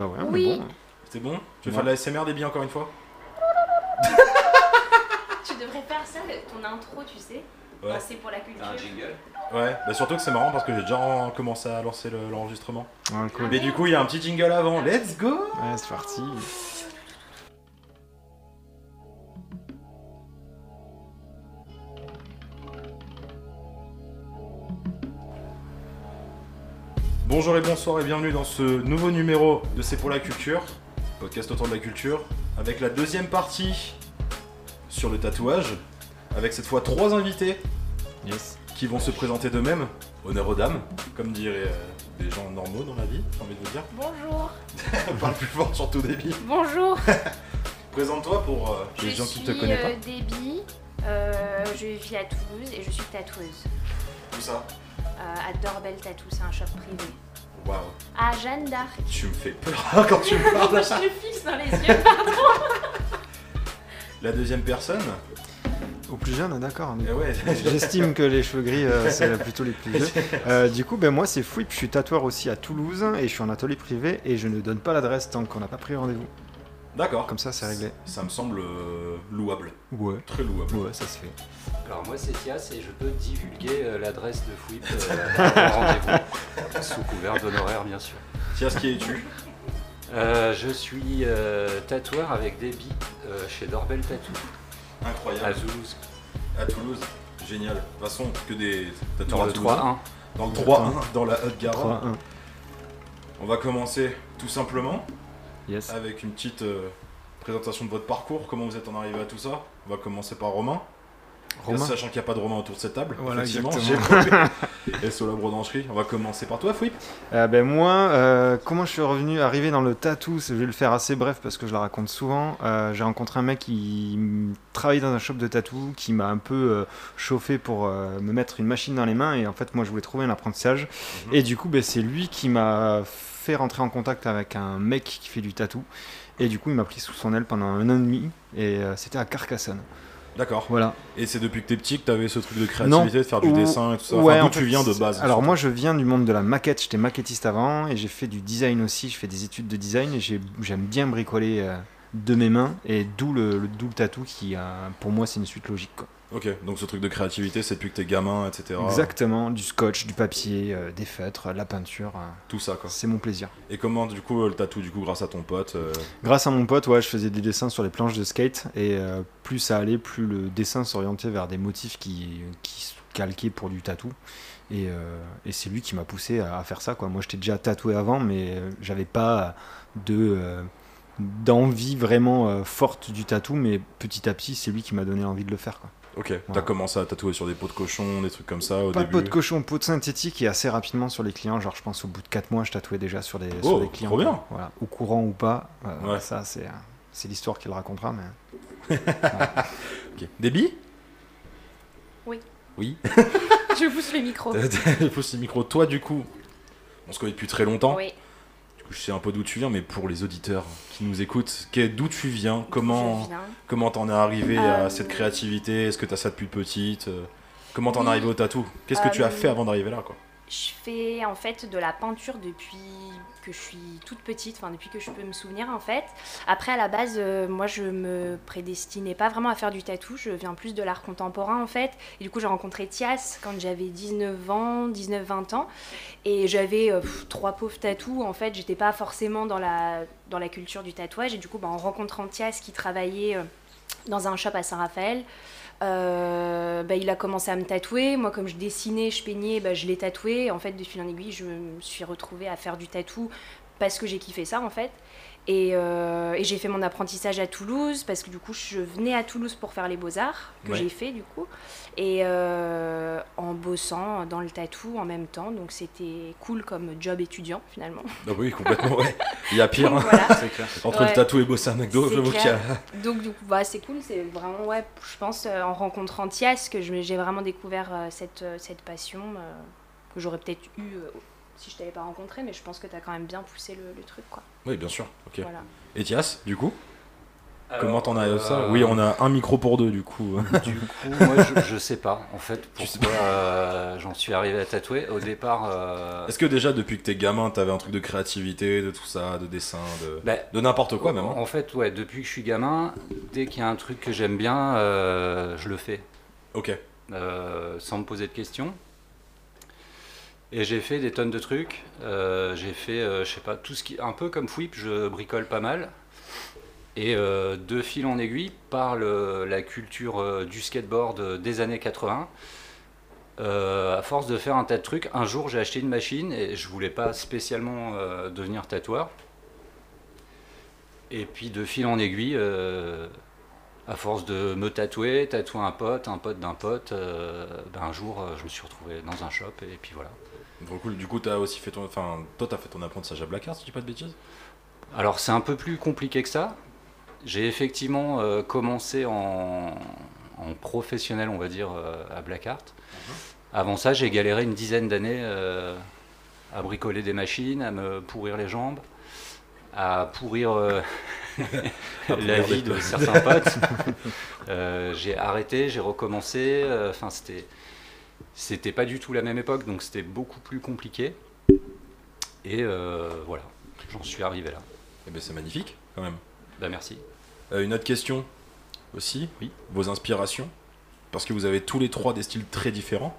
Ah ouais, oui. C'était bon. Tu veux faire de la ASMR des billes encore une fois? Tu devrais faire ça, ton intro, tu sais. Ouais. Enfin, c'est pour la culture. Un jingle. Ouais, bah surtout que c'est marrant parce que j'ai déjà commencé à lancer l'enregistrement. Ah, cool. Mais du coup, il y a un petit jingle avant. Let's go. Ouais, c'est parti. Bonjour et bonsoir et bienvenue dans ce nouveau numéro de C'est Pour La Culture, podcast autour de la culture, avec la deuxième partie sur le tatouage, avec cette fois trois invités qui vont se présenter d'eux-mêmes, honneur aux dames, comme diraient des gens normaux dans la vie, j'ai envie de vous dire. Bonjour. Parle plus fort, surtout Déby. Bonjour. Présente-toi pour les gens qui ne te connaissent pas. Je suis Déby, je vis à Toulouse et je suis tatoueuse. Où ça? Adore Belle Tatoue, c'est un shop privé. Waouh. Ah, Jeanne d'Arc. Tu me fais peur quand tu me parles. Je te fixe dans les yeux, pardon. La deuxième personne. Au plus jeune, d'accord. Ouais. J'estime que les cheveux gris, c'est plutôt les plus vieux. Du coup, ben moi, c'est Fouip. Je suis tatoueur aussi à Toulouse et je suis en atelier privé et je ne donne pas l'adresse tant qu'on n'a pas pris rendez-vous. D'accord. Comme ça, c'est réglé. Ça me semble louable. Ouais. Très louable. Ouais, ça se fait. Alors moi, c'est Thias et je peux divulguer l'adresse de Fouip rendez-vous. Sous couvert d'honoraires, bien sûr. Thias, qui es-tu? Je suis tatoueur avec des billes chez Dorbel Tattoo. Incroyable. À Toulouse. À Toulouse. Génial. De toute façon, que des tatoueurs à Toulouse. Dans le 3-1. Dans la Haute-Garonne. On va commencer tout simplement. Yes. Avec une petite présentation de votre parcours, comment vous êtes en arrivé à tout ça. On va commencer par Romain. Romain. Sachant qu'il n'y a pas de Romain autour de cette table. Voilà, effectivement. Et sur la brodangerie, on va commencer par toi, Fouip. Moi, comment je suis arrivé dans le tattoo, je vais le faire assez bref parce que je la raconte souvent. J'ai rencontré un mec qui travaillait dans un shop de tattoo, qui m'a un peu chauffé pour me mettre une machine dans les mains. Et en fait, moi, je voulais trouver un apprentissage. Mm-hmm. Et du coup, c'est lui qui m'a fait rentrer en contact avec un mec qui fait du tatou. Et du coup, il m'a pris sous son aile pendant un an et demi. Et c'était à Carcassonne. D'accord. Voilà. Et c'est depuis que t'es petit que t'avais ce truc de créativité, de faire du dessin et tout ça. Ouais, enfin, d'où tu viens de base? Alors moi, je viens du monde de la maquette. J'étais maquettiste avant et j'ai fait du design aussi. Je fais des études de design et j'aime bien bricoler de mes mains. Et d'où le tatou qui, pour moi, c'est une suite logique, quoi. Ok, donc ce truc de créativité, c'est depuis que t'es gamin, etc. Exactement, du scotch, du papier, des feutres, la peinture. Tout ça, quoi. C'est mon plaisir. Et comment, du coup, le tatou, du coup, grâce à ton pote Grâce à mon pote, ouais, je faisais des dessins sur les planches de skate. Et plus ça allait, plus le dessin s'orientait vers des motifs qui se calquaient pour du tatou. Et c'est lui qui m'a poussé à faire ça, quoi. Moi, j'étais déjà tatoué avant, mais j'avais pas d'envie vraiment forte du tatou. Mais petit à petit, c'est lui qui m'a donné envie de le faire, quoi. Ok, ouais. T'as commencé à tatouer sur des peaux de cochon, des trucs comme ça au début? Pas de peaux de cochon, peaux de synthétique et assez rapidement sur les clients. Genre, je pense au bout de 4 mois, je tatouais déjà sur des sur les clients. Trop bien. Voilà, au courant ou pas, ouais. Ça c'est l'histoire qu'il racontera. Mais... ouais. Okay. Déby ? Oui. Oui. Je pousse le micro. Je pousse le micro. Toi, du coup, on se connaît depuis très longtemps. Oui. Je sais un peu d'où tu viens, mais pour les auditeurs qui nous écoutent, d'où tu viens, comment t'en es arrivé à cette créativité? Est-ce que t'as ça depuis petite? Comment t'en es arrivé au tatou? Qu'est-ce que tu as fait avant d'arriver là, quoi? Je fais en fait de la peinture depuis que je suis toute petite, enfin depuis que je peux me souvenir en fait. Après, à la base, moi je me prédestinais pas vraiment à faire du tatou, je viens plus de l'art contemporain en fait. Et du coup, j'ai rencontré Thias quand j'avais 19-20 ans et j'avais 3 pauvres tatous en fait, j'étais pas forcément dans la culture du tatouage. Et du coup, en rencontrant Thias qui travaillait dans un shop à Saint-Raphaël, il a commencé à me tatouer. Moi, comme je dessinais, je peignais, je l'ai tatoué. En fait, de fil en aiguille, je me suis retrouvée à faire du tatou parce que j'ai kiffé ça en fait. Et j'ai fait mon apprentissage à Toulouse parce que du coup, je venais à Toulouse pour faire les beaux-arts que j'ai fait du coup. Et en bossant dans le tatou en même temps, donc c'était cool comme job étudiant finalement. Ah oui, complètement, ouais. Il y a pire, donc, voilà. C'est clair. Entre le tatou et bosser un McDo, je vous tiens. Donc du coup, c'est cool, c'est vraiment, je pense, en rencontrant Thias que j'ai vraiment découvert cette passion que j'aurais peut-être eu... si je t'avais pas rencontré, mais je pense que t'as quand même bien poussé le truc, quoi. Oui, bien sûr. Ok. Voilà. Et Thias, du coup? Alors, comment t'en arrives à ça? Oui, on a un micro pour deux, du coup. Du coup, moi, je sais pas, en fait, pourquoi j'en suis arrivé à tatouer. Au départ... Est-ce que déjà, depuis que t'es gamin, t'avais un truc de créativité, de tout ça, de dessin, de n'importe quoi, même hein. En fait, ouais, depuis que je suis gamin, dès qu'il y a un truc que j'aime bien, je le fais. Ok. Sans me poser de questions. Et j'ai fait des tonnes de trucs. J'ai fait, je sais pas, tout ce qui... Un peu comme Fouip, je bricole pas mal. Et de fil en aiguille, par la culture du skateboard des années 80, à force de faire un tas de trucs, un jour j'ai acheté une machine et je voulais pas spécialement devenir tatoueur. Et puis de fil en aiguille, à force de me tatouer un pote d'un pote, un jour je me suis retrouvé dans un shop et puis voilà. Donc, cool. Du coup, t'as aussi fait toi, t'as fait ton apprentissage à Blackheart, si je dis pas de bêtises? Alors c'est un peu plus compliqué que ça. J'ai effectivement commencé en professionnel, on va dire, à Blackheart. Avant ça, j'ai galéré une dizaine d'années à bricoler des machines, à me pourrir les jambes, à pourrir la vie de certains potes. J'ai arrêté, j'ai recommencé. Enfin, c'était pas du tout la même époque, donc c'était beaucoup plus compliqué. Et voilà, j'en suis arrivé là. Eh ben, c'est magnifique, quand même. Ben merci. Une autre question aussi, oui. Vos inspirations, parce que vous avez tous les trois des styles très différents.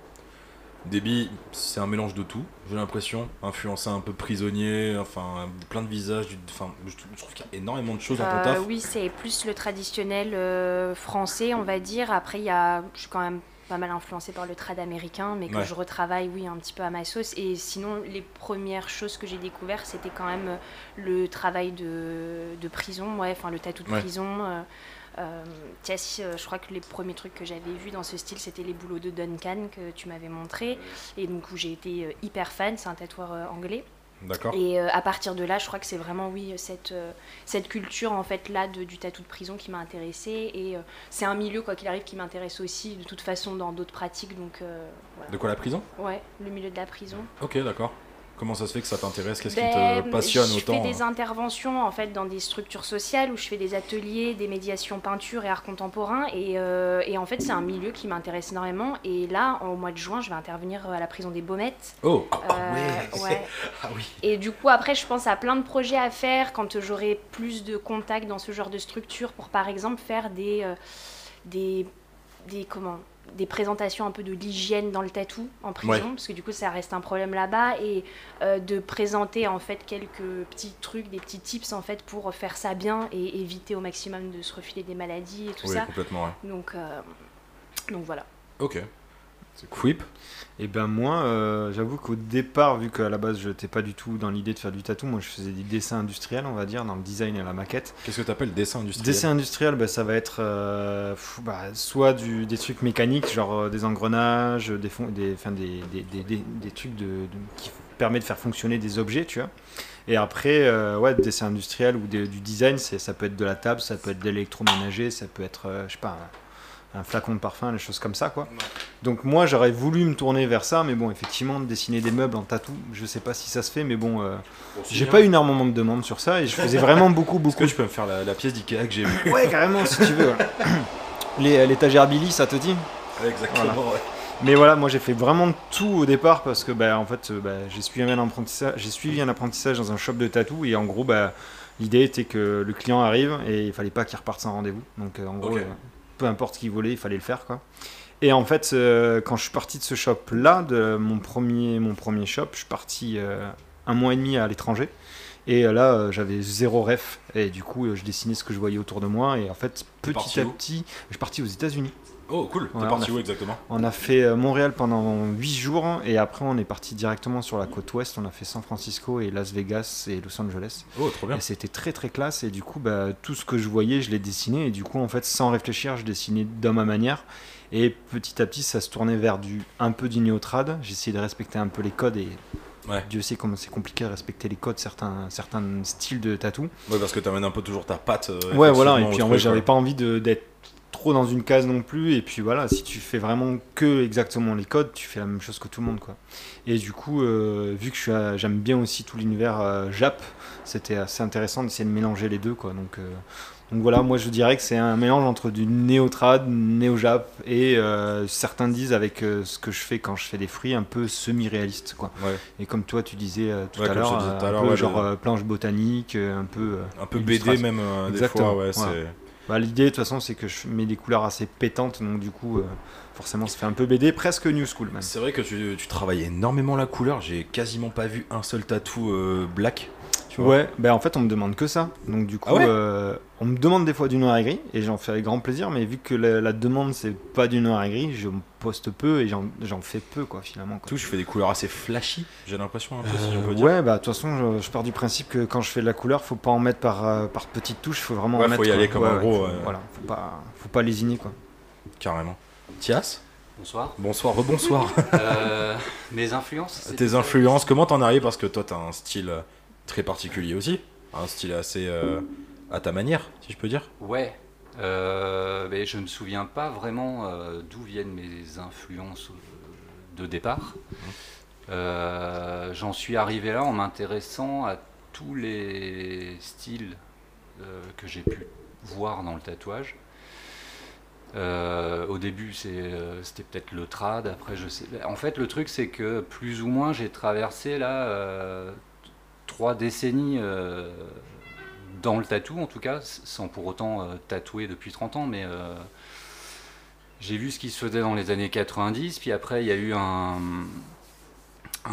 Déby, c'est un mélange de tout, j'ai l'impression, influencé un peu prisonnier, enfin plein de visages, je trouve qu'il y a énormément de choses dans ton taf. Oui, c'est plus le traditionnel français, on va dire. Après, je suis quand même pas mal influencée par le trad américain, mais que je retravaille, oui, un petit peu à ma sauce. Et sinon, les premières choses que j'ai découvertes, c'était quand même le travail de prison, le tatou de prison. Je crois que les premiers trucs que j'avais vus dans ce style, c'était les boulots de Duncan que tu m'avais montré, et donc où j'ai été hyper fan, c'est un tatoueur anglais. D'accord. Et à partir de là, je crois que c'est vraiment cette culture en fait là du tatou de prison qui m'a intéressée, et c'est un milieu quoi qu'il arrive qui m'intéresse aussi de toute façon dans d'autres pratiques, donc voilà. De quoi, la prison? Ouais, le milieu de la prison. Ok, d'accord. Comment ça se fait que ça t'intéresse? Qu'est-ce qui te passionne autant? Je fais des interventions en fait dans des structures sociales où je fais des ateliers, des médiations peinture et art contemporain, et en fait c'est un milieu qui m'intéresse énormément. Et là, au mois de juin, je vais intervenir à la prison des Baumettes. Oh, ouais. Ah oui. Et du coup après je pense à plein de projets à faire quand j'aurai plus de contacts dans ce genre de structure pour par exemple faire des présentations un peu de l'hygiène dans le tatou en prison, parce que du coup ça reste un problème là-bas, et de présenter en fait quelques petits trucs, des petits tips en fait pour faire ça bien et éviter au maximum de se refiler des maladies et tout ça. Oui, complètement, ouais. Donc voilà. Ok. C'est cool. Whip. Et ben moi, j'avoue qu'au départ, vu qu'à la base je n'étais pas du tout dans l'idée de faire du tatou, moi je faisais des dessins industriels, on va dire, dans le design et la maquette. Qu'est-ce que tu appelles dessin industriel? Dessin industriel, ça va être soit des trucs mécaniques, genre des engrenages, des trucs qui permettent de faire fonctionner des objets, tu vois. Et après, dessin industriel ou du design, ça peut être de la table, ça peut être de l'électroménager, ça peut être, un flacon de parfum, les choses comme ça, quoi. Ouais. Donc moi j'aurais voulu me tourner vers ça, mais bon, effectivement, dessiner des meubles en tatou, je sais pas si ça se fait, mais bon, j'ai pas eu énormément de demandes sur ça, et je faisais vraiment beaucoup. Est-ce que tu peux me faire la pièce d'Ikea que j'ai vue? Ouais, carrément, si tu veux. L'étagère Billy, ça te dit? Ouais, exactement, voilà. Ouais. Mais voilà, moi j'ai fait vraiment tout au départ parce que j'ai suivi un apprentissage dans un shop de tatou, et en gros l'idée était que le client arrive et il fallait pas qu'il reparte sans rendez-vous. Donc en gros, peu importe qui volait, il fallait le faire, quoi. Et en fait, quand je suis parti de ce shop là, de mon premier shop, je suis parti 1 mois et demi à l'étranger, et là j'avais zéro ref, et du coup je dessinais ce que je voyais autour de moi, et en fait petit à petit je suis parti aux États-Unis. Oh cool, t'es parti où exactement? On a fait Montréal pendant 8 jours, et après on est parti directement sur la côte ouest, on a fait San Francisco et Las Vegas et Los Angeles. Oh trop bien. Et c'était très très classe, et du coup tout ce que je voyais je l'ai dessiné, et du coup en fait sans réfléchir je dessinais dans ma manière, et petit à petit ça se tournait vers un peu du néo-trad. J'essayais de respecter un peu les codes, et Dieu sait comment c'est compliqué de respecter les codes, certains styles de tatou. Ouais, parce que t'amènes un peu toujours ta patte. Ouais voilà, et puis en vrai j'avais pas envie d'être trop dans une case non plus, et puis voilà, si tu fais vraiment que exactement les codes, tu fais la même chose que tout le monde, quoi. Et du coup, vu que j'aime bien aussi tout l'univers Jap, c'était assez intéressant d'essayer de mélanger les deux, quoi. Donc voilà, moi je dirais que c'est un mélange entre du néo-trad, néo-jap, et certains disent avec ce que je fais quand je fais des fruits, un peu semi-réaliste, quoi. Ouais. Et comme toi tu disais tout à l'heure, planche botanique, un peu BD même des fois, ouais, c'est... Ouais. Bah, l'idée de toute façon c'est que je mets des couleurs assez pétantes, donc du coup forcément ça fait un peu BD, presque new school même. C'est vrai que tu travailles énormément la couleur, j'ai quasiment pas vu un seul tatou black. Ouais, bah en fait on me demande que ça, donc du coup on me demande des fois du noir et gris et j'en fais avec grand plaisir, mais vu que la demande c'est pas du noir et gris, je poste peu et j'en fais peu, quoi, finalement, quoi. Tout, je fais des couleurs assez flashy, j'ai l'impression, un peu, si on peut dire. Ouais, bah de toute façon je pars du principe que quand je fais de la couleur, faut pas en mettre par petites touches, faut vraiment en mettre, faut y aller comme un gros, voilà, faut pas lésiner, quoi. Carrément. Thias ? Bonsoir. Bonsoir, rebonsoir. Mes influences. Tes influences, comment t'en arrives, parce que toi t'as un style très particulier aussi, un style assez à ta manière, si je peux dire. Ouais, mais je me souviens pas vraiment d'où viennent mes influences de départ. J'en suis arrivé là en m'intéressant à tous les styles que j'ai pu voir dans le tatouage. Au début c'était peut-être le trad, après je sais... En fait le truc c'est que plus ou moins j'ai traversé là... 3 décennies dans le tatou, en tout cas, sans pour autant tatouer depuis 30 ans, mais j'ai vu ce qui se faisait dans les années 90, puis après il y a eu un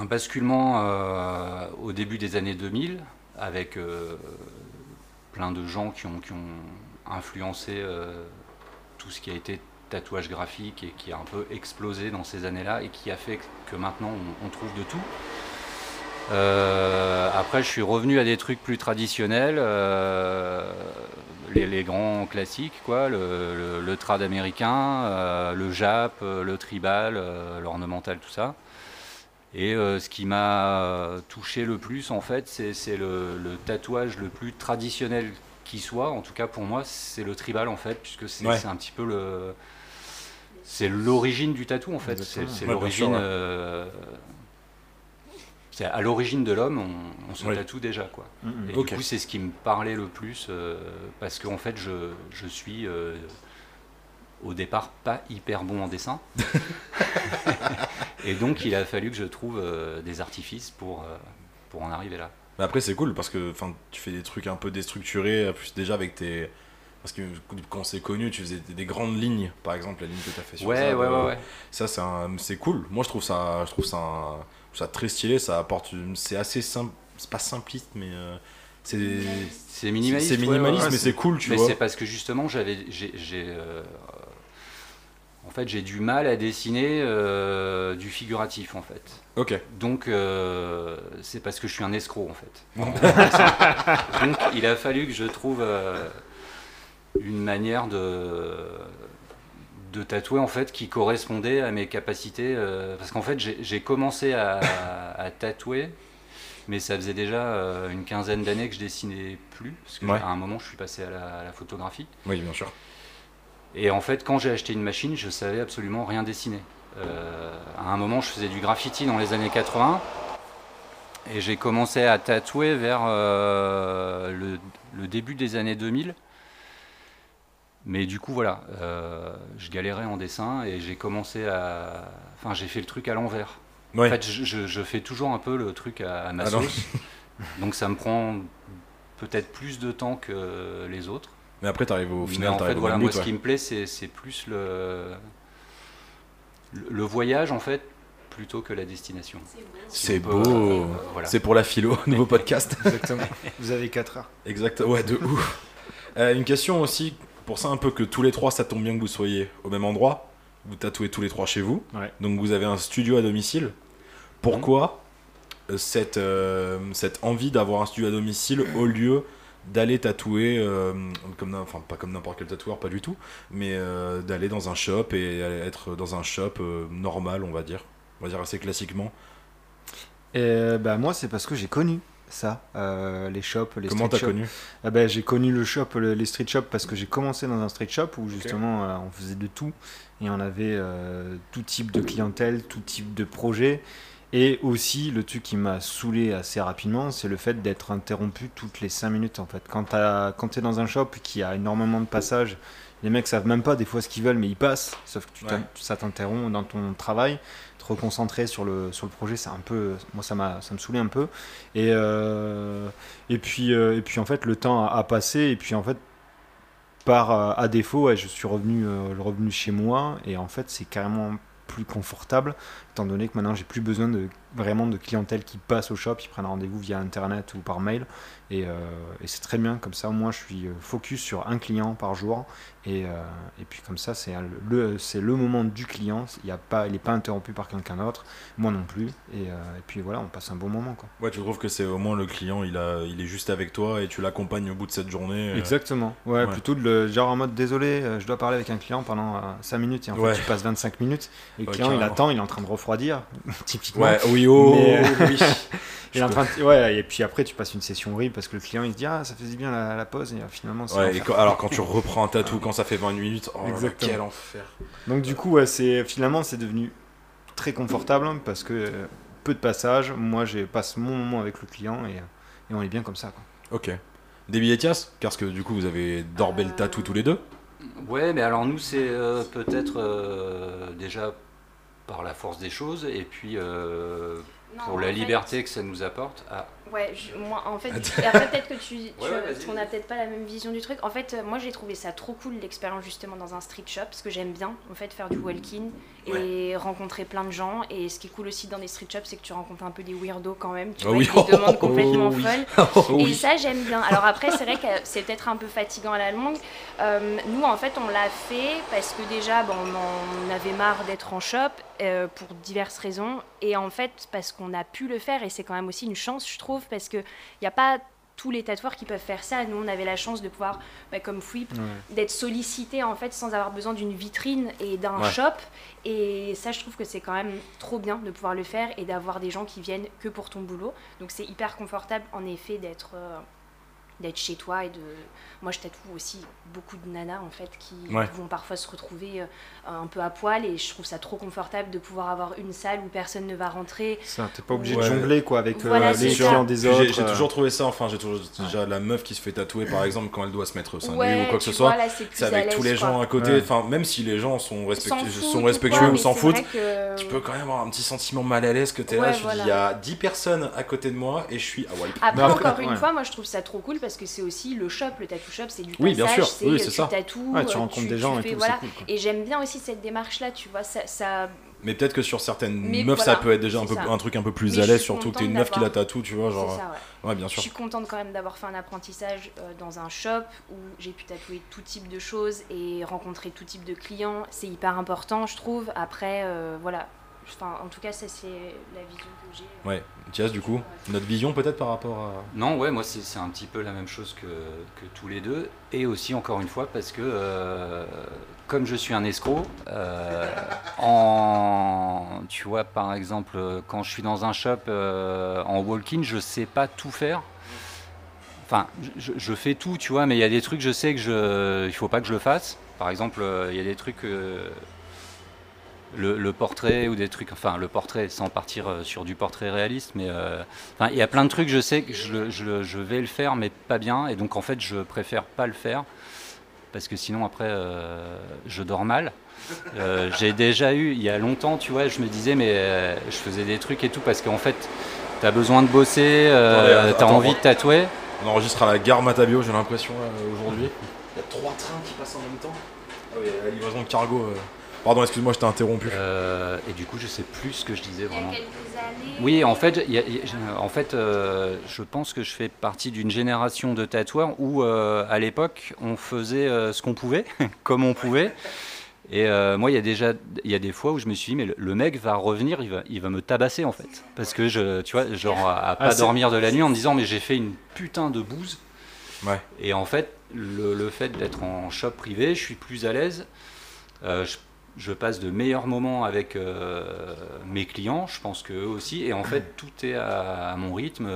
basculement au début des années 2000, avec plein de gens qui ont influencé tout ce qui a été tatouage graphique et qui a un peu explosé dans ces années-là, et qui a fait que maintenant on trouve de tout. Après je suis revenu à des trucs plus traditionnels, les grands classiques, quoi, le trad américain, le jap, le tribal, l'ornemental, tout ça. Et ce qui m'a touché le plus en fait, c'est le tatouage le plus traditionnel qui soit, en tout cas pour moi c'est le tribal en fait, puisque c'est un petit peu le... c'est l'origine du tatou en fait, c'est l'origine... C'est à l'origine de l'homme, on se tatoue déjà, quoi. Et du coup, c'est ce qui me parlait le plus, parce qu'en fait, je suis au départ pas hyper bon en dessin. Et donc, il a fallu que je trouve des artifices pour en arriver là. Mais après, c'est cool, parce que tu fais des trucs un peu déstructurés, plus déjà avec tes... Parce que quand c'est connu, tu faisais des grandes lignes, par exemple, la ligne que tu as fait sur ça. Ouais. Ça, c'est cool. Moi, je trouve ça très stylé, ça apporte, c'est assez simple, c'est pas simpliste, mais c'est minimaliste, mais c'est cool, tu vois. Mais c'est parce que justement, en fait, j'ai du mal à dessiner du figuratif, en fait. Ok. Donc, c'est parce que je suis un escroc, en fait. Donc, il a fallu que je trouve une manière de tatouer en fait qui correspondait à mes capacités, parce qu'en fait j'ai commencé à tatouer, mais ça faisait déjà une quinzaine d'années que je dessinais plus, parce que à un moment je suis passé à la photographie. Oui, bien sûr. Et en fait quand j'ai acheté une machine, je savais absolument rien dessiner. À un moment je faisais du graffiti dans les années 80 et j'ai commencé à tatouer vers le début des années 2000. Mais du coup, voilà, je galérais en dessin et j'ai commencé à... Enfin, j'ai fait le truc à l'envers. Ouais. En fait, je fais toujours un peu le truc à ma sauce. Donc ça me prend peut-être plus de temps que les autres. Mais après, t'arrives au final. Mais en fait, voilà, moi, ce qui me plaît, c'est plus le voyage, en fait, plutôt que la destination. C'est beau. Voilà. C'est pour la philo, nouveau podcast. Exactement. Vous avez 4 heures. Exactement, ouais, de ouf. Une question aussi... Pour ça un peu que tous les trois, ça tombe bien que vous soyez au même endroit, vous tatouez tous les trois chez vous, donc vous avez un studio à domicile. Pourquoi cette envie d'avoir un studio à domicile au lieu d'aller tatouer, pas comme n'importe quel tatoueur, pas du tout, mais d'aller dans un shop et être dans un shop normal, on va dire assez classiquement. Moi c'est parce que j'ai connu. ça, les shops, les Comment street shops. Comment t'as connu ? Ah ben, j'ai connu le shop, les street shops, parce que j'ai commencé dans un street shop où justement on faisait de tout et on avait tout type de clientèle, tout type de projet. Et aussi, le truc qui m'a saoulé assez rapidement, c'est le fait d'être interrompu toutes les 5 minutes en fait. Quand t'es dans un shop qui a énormément de passages, les mecs savent même pas des fois ce qu'ils veulent, mais ils passent, sauf que ça t'interrompt dans ton travail. Te reconcentrer sur le projet, c'est un peu, moi ça me saoulait un peu. Et puis en fait, le temps a passé, et puis en fait, à défaut, je suis revenu chez moi, et en fait, c'est carrément plus confortable, étant donné que maintenant j'ai plus besoin de clientèle qui passe au shop, qui prennent rendez-vous via internet ou par mail, et c'est très bien comme ça. Moi je suis focus sur un client par jour, et puis comme ça c'est le moment du client, il n'est pas interrompu par quelqu'un d'autre, moi non plus, et puis voilà, on passe un bon moment quoi. Ouais, tu trouves que c'est au moins le client il est juste avec toi et tu l'accompagnes au bout de cette journée. Exactement, ouais, plutôt de le genre en mode désolé, je dois parler avec un client pendant 5 minutes et en fait tu passes 25 minutes et le client il attend, il est en train de refroidir typiquement. Ouais, oui, oui. Et puis après tu passes une session horrible parce que le client il se dit ça faisait bien la pause et finalement c'est alors quand tu reprends un tatou quand ça fait 20 minutes, quel enfer. Donc du coup c'est devenu très confortable parce que peu de passages, moi je passe mon moment avec le client et on est bien comme ça quoi. Ok. Des billetias, parce que du coup vous avez Dorbel Tattoo tous les deux. Ouais, mais alors nous c'est peut-être déjà par la force des choses et puis pour la liberté que ça nous apporte. Ouais, moi en fait, après peut-être que tu on a peut-être pas la même vision du truc. En fait, moi j'ai trouvé ça trop cool l'expérience justement dans un street shop parce que j'aime bien en fait faire du walk-in et rencontrer plein de gens. Et ce qui est cool aussi dans les street shops, c'est que tu rencontres un peu des weirdos quand même, tu vois, des demandes complètement folles. Et ça j'aime bien. Alors après, c'est vrai que c'est peut-être un peu fatigant à la longue. Nous en fait, on l'a fait parce que déjà, on avait marre d'être en shop pour diverses raisons et en fait parce qu'on a pu le faire et c'est quand même aussi une chance, je trouve. Parce qu'il n'y a pas tous les tatoueurs qui peuvent faire ça. Nous, on avait la chance de pouvoir, comme Fwip, d'être sollicité en fait sans avoir besoin d'une vitrine et d'un shop. Et ça, je trouve que c'est quand même trop bien de pouvoir le faire et d'avoir des gens qui viennent que pour ton boulot. Donc, c'est hyper confortable en effet d'être chez toi et de... Moi, je tatoue aussi beaucoup de nanas, en fait, qui vont parfois se retrouver un peu à poil et je trouve ça trop confortable de pouvoir avoir une salle où personne ne va rentrer. Ça, t'es pas obligé de jongler, quoi, avec les clients des autres. J'ai toujours trouvé ça, déjà la meuf qui se fait tatouer, par exemple, quand elle doit se mettre seins nus ou quoi que ce soit, là, c'est avec tous les gens à côté, même si les gens sont respectueux ou s'en foutent, tu peux quand même avoir un petit sentiment mal à l'aise que t'es là, je dis, il y a 10 personnes à côté de moi et je suis... Après, encore une fois, moi, je trouve ça trop cool parce que c'est aussi le shop, le tattoo shop, c'est du passage, c'est ça. Tattoo, tu rencontres des gens et tout, c'est cool, et j'aime bien aussi cette démarche-là, tu vois, ça... Mais peut-être que sur certaines meufs, ça peut être déjà un truc un peu plus à l'aise, surtout que t'es une meuf qui la tatoue, tu vois, genre... Ouais, bien sûr. Je suis contente quand même d'avoir fait un apprentissage dans un shop où j'ai pu tatouer tout type de choses et rencontrer tout type de clients, c'est hyper important, je trouve. Après, en tout cas, ça c'est la vision que j'ai. Ouais, Thias, du coup, notre vision peut-être par rapport à... Non, ouais, moi c'est un petit peu la même chose que tous les deux. Et aussi, encore une fois, parce que comme je suis un escroc, tu vois, par exemple, quand je suis dans un shop en walk-in, je sais pas tout faire. Enfin, je fais tout, tu vois, mais il y a des trucs, je sais que il faut pas que je le fasse. Par exemple, il y a des trucs... Le portrait ou des trucs, le portrait sans partir sur du portrait réaliste, mais il y a plein de trucs, je sais que je vais le faire mais pas bien, et donc en fait je préfère pas le faire parce que sinon après je dors mal. J'ai déjà eu, il y a longtemps, tu vois, je me disais mais je faisais des trucs et tout parce qu'en fait t'as besoin de bosser, t'as envie de tatouer. On enregistre à la gare Matabio, j'ai l'impression, aujourd'hui. Il y a 3 trains qui passent en même temps. Ah oui, la livraison de cargo. Pardon, excuse-moi, je t'ai interrompu. Et du coup, je sais plus ce que je disais vraiment. Il y a quelques années. Oui, en fait, je pense que je fais partie d'une génération de tatoueurs où, à l'époque, on faisait ce qu'on pouvait, comme on pouvait. Et moi, il y a des fois où je me suis dit, mais le mec va revenir, il va me tabasser en fait, parce que à pas dormir de la nuit en me disant, mais j'ai fait une putain de bouse. Ouais. Et en fait, le fait d'être en shop privé, je suis plus à l'aise. je passe de meilleurs moments avec mes clients, je pense qu'eux aussi, et en fait tout est à mon rythme.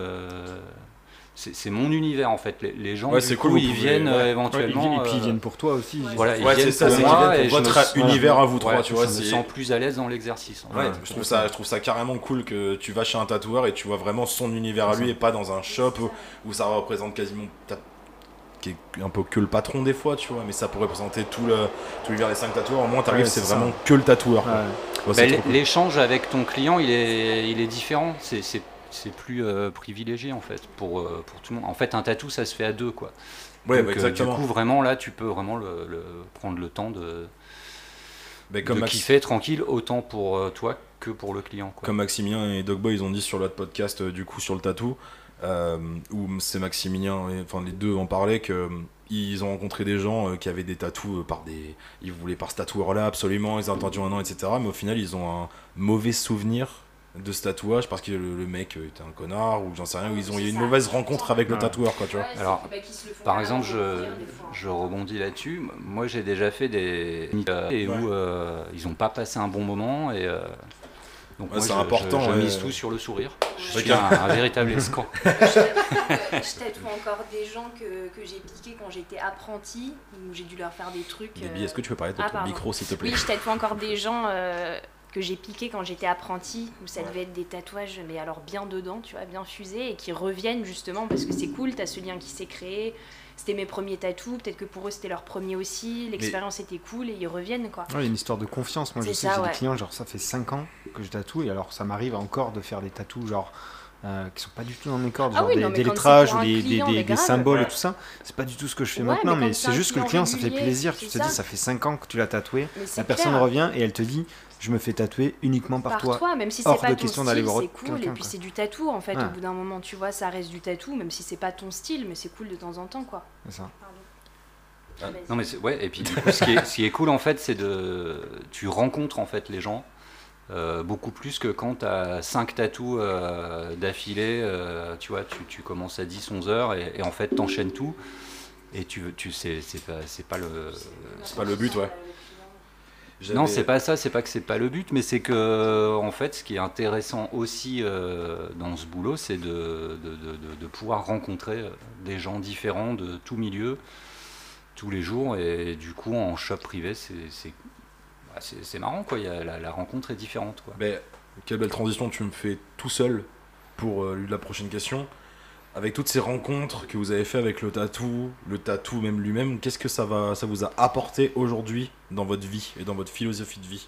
C'est mon univers en fait. Les gens ouais, du coup, cool, ils viennent éventuellement. Et puis ils viennent pour toi aussi. Voilà, ouais, c'est ça. C'est votre univers à vous trois. Ouais, tu vois, je me sens plus à l'aise dans l'exercice. En fait. Ouais, je trouve ça carrément cool que tu vas chez un tatoueur et tu vois vraiment son univers à lui et pas dans un shop où ça représente quasiment qui est un peu que le patron des fois, tu vois, mais ça pourrait présenter tout l'univers des 5 tatoueurs. Au moins, t'arrives, c'est vraiment que le tatoueur. L'échange avec ton client, il est différent. C'est plus privilégié en fait pour tout le monde. En fait, un tatou, ça se fait à deux, quoi. Ouais, donc, bah, exactement. Du coup, vraiment là, tu peux vraiment prendre le temps de kiffer tranquille, autant pour toi que pour le client, quoi. Comme Maximilien et Dogboy, ils ont dit sur l'autre podcast, du coup, sur le tatou, où c'est Maximilien, enfin les deux en parlaient que. Ils ont rencontré des gens qui avaient des tatous ils voulaient par ce tatoueur-là absolument, ils ont attendu un an, etc. Mais au final, ils ont un mauvais souvenir de ce tatouage parce que le mec était un connard ou j'en sais rien, ou ils ont eu une mauvaise rencontre avec le tatoueur, quoi, tu vois. Alors, par exemple, je rebondis là-dessus. Moi, j'ai déjà fait des où ils n'ont pas passé un bon moment et donc moi, c'est important. Je mise tout sur le sourire. Je suis un véritable escroc. Je tatoue encore des gens que j'ai piqué quand j'étais apprentie, où j'ai dû leur faire des trucs. Baby, est-ce que tu peux parler de ton micro, s'il te plaît ? Oui, je tatoue encore des gens que j'ai piqué quand j'étais apprentie, où ça devait être des tatouages, mais alors bien dedans, tu vois, bien fusés, et qui reviennent justement parce que c'est cool, t'as ce lien qui s'est créé. C'était mes premiers tatous, peut-être que pour eux c'était leur premier aussi, l'expérience était cool et ils reviennent, quoi. Ouais, une histoire de confiance, moi je sais que j'ai des clients, genre ça fait 5 ans que je tatoue et alors ça m'arrive encore de faire des tatous genre qui sont pas du tout dans mes cordes, des lettrages ou des symboles et tout ça, c'est pas du tout ce que je fais maintenant, mais c'est juste que le client, ça fait plaisir, tu te dis ça fait 5 ans que tu l'as tatoué, la personne revient et elle te dit je me fais tatouer uniquement par toi, même si c'est pas ton style, c'est cool, et puis quoi. C'est du tatou en fait, au bout d'un moment, tu vois, ça reste du tatou, même si c'est pas ton style, mais c'est cool de temps en temps, quoi. C'est ça. Non mais et puis du coup, ce qui est cool en fait, c'est tu rencontres en fait les gens beaucoup plus que quand t'as 5 tatous d'affilée, tu vois, tu commences à 10-11 heures et en fait t'enchaînes tout, et tu sais, c'est pas le but, ouais. Non, c'est pas ça, c'est pas que c'est pas le but, mais c'est que, en fait, ce qui est intéressant aussi dans ce boulot, c'est de pouvoir rencontrer des gens différents de tout milieu, tous les jours, et du coup, en shop privé, c'est marrant, quoi. La rencontre est différente, quoi. Mais quelle belle transition, tu me fais tout seul pour la prochaine question. Avec toutes ces rencontres que vous avez fait avec le tatou même lui-même, qu'est-ce que ça vous a apporté aujourd'hui dans votre vie et dans votre philosophie de vie ?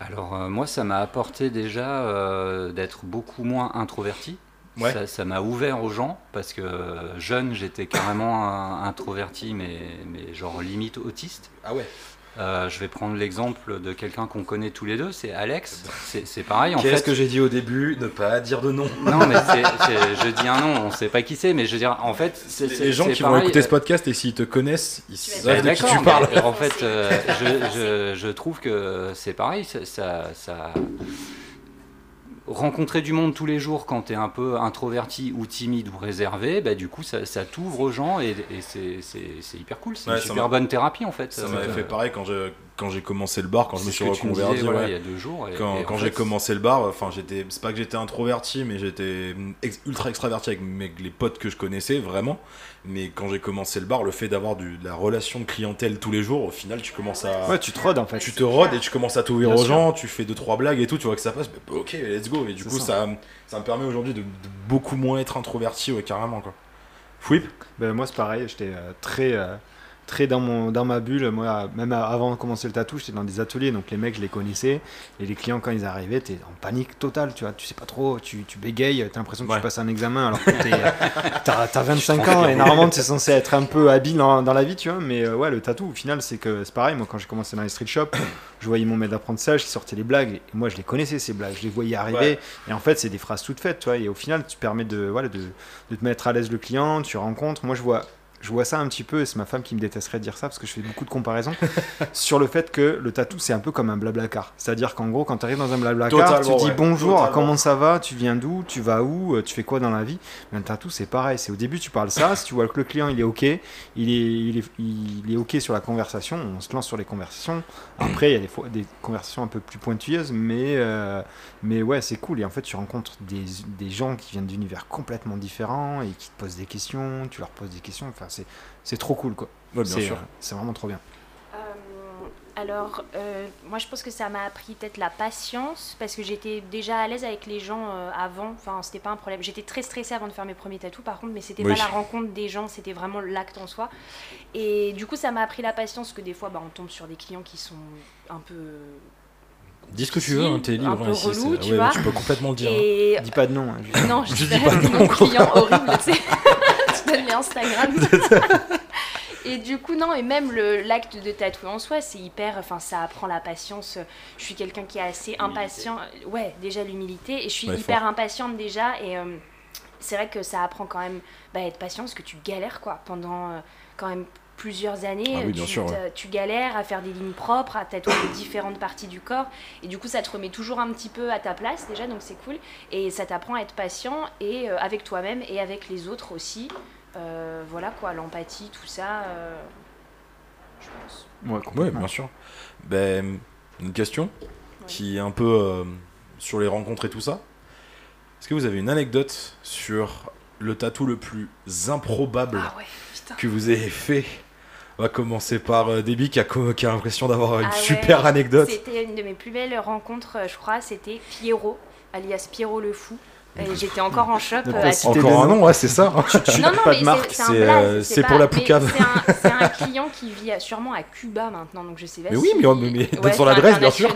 Alors moi, ça m'a apporté déjà d'être beaucoup moins introverti. Ouais. Ça m'a ouvert aux gens parce que jeune, j'étais carrément introverti, mais genre limite autiste. Ah ouais. Je vais prendre l'exemple de quelqu'un qu'on connaît tous les deux, c'est Alex. C'est pareil en fait. Qu'est-ce que j'ai dit au début ? Ne pas dire de nom. Non, mais je dis un nom, on ne sait pas qui c'est, mais je veux dire, en fait, c'est les gens qui vont écouter ce podcast et s'ils te connaissent, ils savent de qui tu parles. Mais, en fait, je trouve que c'est pareil. Rencontrer du monde tous les jours quand t'es un peu introverti ou timide ou réservé, bah du coup ça t'ouvre aux gens et c'est hyper cool, c'est une super bonne thérapie en fait. Ça m'avait fait pareil quand j'ai commencé le bar, quand je me suis reconverti, voilà, il y a 2 jours. Quand j'ai commencé le bar, enfin c'est pas que j'étais introverti, mais j'étais ultra extraverti avec les potes que je connaissais vraiment. Mais quand j'ai commencé le bar, le fait d'avoir de la relation de clientèle tous les jours, au final tu commences à... Ouais, tu te rodes en fait. Tu te rodes et tu commences à t'ouvrir aux gens, tu fais 2-3 blagues et tout, tu vois que ça passe, bah, ok, let's go. Et du coup ça me permet aujourd'hui de beaucoup moins être introverti, ouais, carrément, quoi. Fouip ? Ben, moi c'est pareil, j'étais très dans ma bulle. Moi, même avant de commencer le tatou, j'étais dans des ateliers, donc les mecs je les connaissais, et les clients quand ils arrivaient, t'es en panique totale, tu vois, tu sais pas trop, tu bégayes, t'as l'impression que tu passes un examen alors que t'as 25 ans et normalement t'es censé être un peu habile dans la vie, tu vois, mais ouais, le tatou au final c'est que c'est pareil. Moi quand j'ai commencé dans les street shops, je voyais mon maître d'apprentissage qui sortait les blagues, et moi je les connaissais ces blagues, je les voyais arriver, et en fait c'est des phrases toutes faites, tu vois, et au final tu permets de te mettre à l'aise le client, tu rencontres. Moi je vois je vois ça un petit peu, et c'est ma femme qui me détesterait de dire ça parce que je fais beaucoup de comparaisons sur le fait que le tatou c'est un peu comme un Blablacar, c'est-à-dire qu'en gros quand tu arrives dans un Blablacar, tu dis bonjour, totalement. Comment ça va, tu viens d'où, tu vas où, tu fais quoi dans la vie. Mais un tatou c'est pareil, c'est au début tu parles ça, si tu vois que le client il est ok, il est ok sur la conversation, on se lance sur les conversations. Après il y a des conversations un peu plus pointilleuses, mais ouais c'est cool, et en fait tu rencontres des gens qui viennent d'univers complètement différents et qui te posent des questions, tu leur poses des questions, enfin c'est trop cool quoi. Ouais, bien sûr. C'est vraiment trop bien. Alors, moi je pense que ça m'a appris peut-être la patience, parce que j'étais déjà à l'aise avec les gens avant, enfin c'était pas un problème. J'étais très stressée avant de faire mes premiers tatous par contre, mais c'était pas la rencontre des gens, c'était vraiment l'acte en soi. Et du coup ça m'a appris la patience, parce que des fois on tombe sur des clients qui sont un peu... Dis ce que tu veux, t'es libre. Un peu relou, tu vois. Tu peux complètement le dire. Et... Dis pas de nom. Non, je dis pas de nom. Client horrible, tu sais. Tu donnes les Instagram. Et du coup, non, et même l'acte de tatouer en soi, c'est hyper... Enfin, ça apprend la patience. Je suis quelqu'un qui est assez impatient. Ouais, déjà l'humilité. Et je suis hyper impatiente déjà. Et c'est vrai que ça apprend quand même à être patient, parce que tu galères, quoi, pendant quand même... plusieurs années, tu galères à faire des lignes propres, à tatouer différentes parties du corps, et du coup ça te remet toujours un petit peu à ta place déjà, donc c'est cool, et ça t'apprend à être patient, et avec toi-même et avec les autres aussi, voilà quoi, l'empathie, tout ça, je pense. Ouais, complètement. Ouais, bien sûr. Ben, une question qui est un peu sur les rencontres et tout ça. Est-ce que vous avez une anecdote sur le tatou le plus improbable que vous avez fait? On va commencer par Déby qui a l'impression d'avoir une super anecdote. C'était une de mes plus belles rencontres, je crois. C'était Pierrot, alias Pierrot le Fou. Et j'étais encore en shop. Encore un nom, ouais, c'est ça. Non, pas mais de marque. C'est pour la poucave. C'est un client qui vit sûrement à Cuba maintenant, donc je sais pas. Mais oui, mais donne son adresse, bien sûr.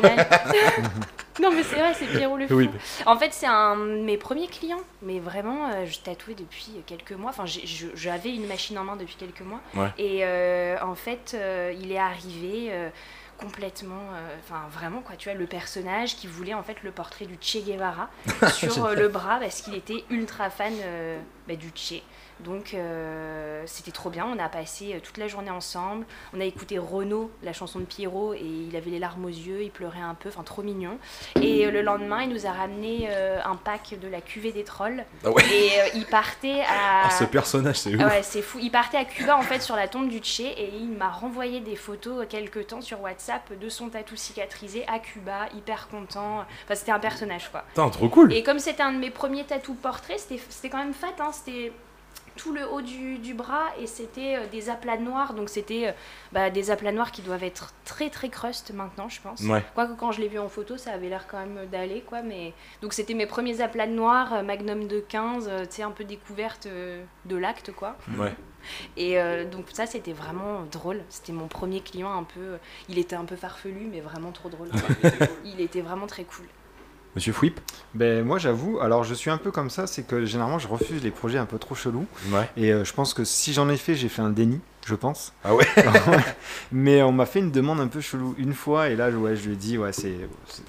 Non, mais c'est vrai, c'est Pierrot le Fou. Oui. En fait, c'est un de mes premiers clients. Mais vraiment, je tatouais depuis quelques mois. Enfin, j'avais une machine en main depuis quelques mois. Ouais. Et en fait, il est arrivé complètement... Enfin, vraiment, quoi. Tu vois, le personnage qui voulait en fait le portrait du Che Guevara sur le bras, parce qu'il était ultra fan du Che. Donc, c'était trop bien. On a passé toute la journée ensemble. On a écouté Renaud, la chanson de Pierrot, et il avait les larmes aux yeux, il pleurait un peu, enfin trop mignon. Et le lendemain, il nous a ramené un pack de la cuvée des trolls. Ah ouais. Et il partait à... Ah, ce personnage, c'est ouf. Ouais, c'est fou. Il partait à Cuba, en fait, sur la tombe du Che, et il m'a renvoyé des photos quelques temps sur WhatsApp de son tatou cicatrisé à Cuba, hyper content. Enfin, c'était un personnage, quoi. Putain, trop cool. Et comme c'était un de mes premiers tatous portraits, c'était quand même fat, hein, c'était... tout le haut du bras, et c'était des aplats noirs, donc c'était des aplats noirs qui doivent être très très crust maintenant, je pense. Ouais. Quoique quand je l'ai vu en photo, ça avait l'air quand même d'aller, quoi, mais... Donc c'était mes premiers aplats noirs, magnum de 15, tu sais, un peu découverte de l'acte, quoi. Ouais. Et donc ça, c'était vraiment drôle. C'était mon premier client un peu... Il était un peu farfelu, mais vraiment trop drôle. Il était vraiment très cool. Monsieur Fouip? Ben moi j'avoue, alors je suis un peu comme ça, c'est que généralement je refuse les projets un peu trop chelous. Ouais. Et je pense que si j'en ai fait, j'ai fait un déni, je pense. Ah ouais. Mais on m'a fait une demande un peu chelou une fois, et là je lui ai dit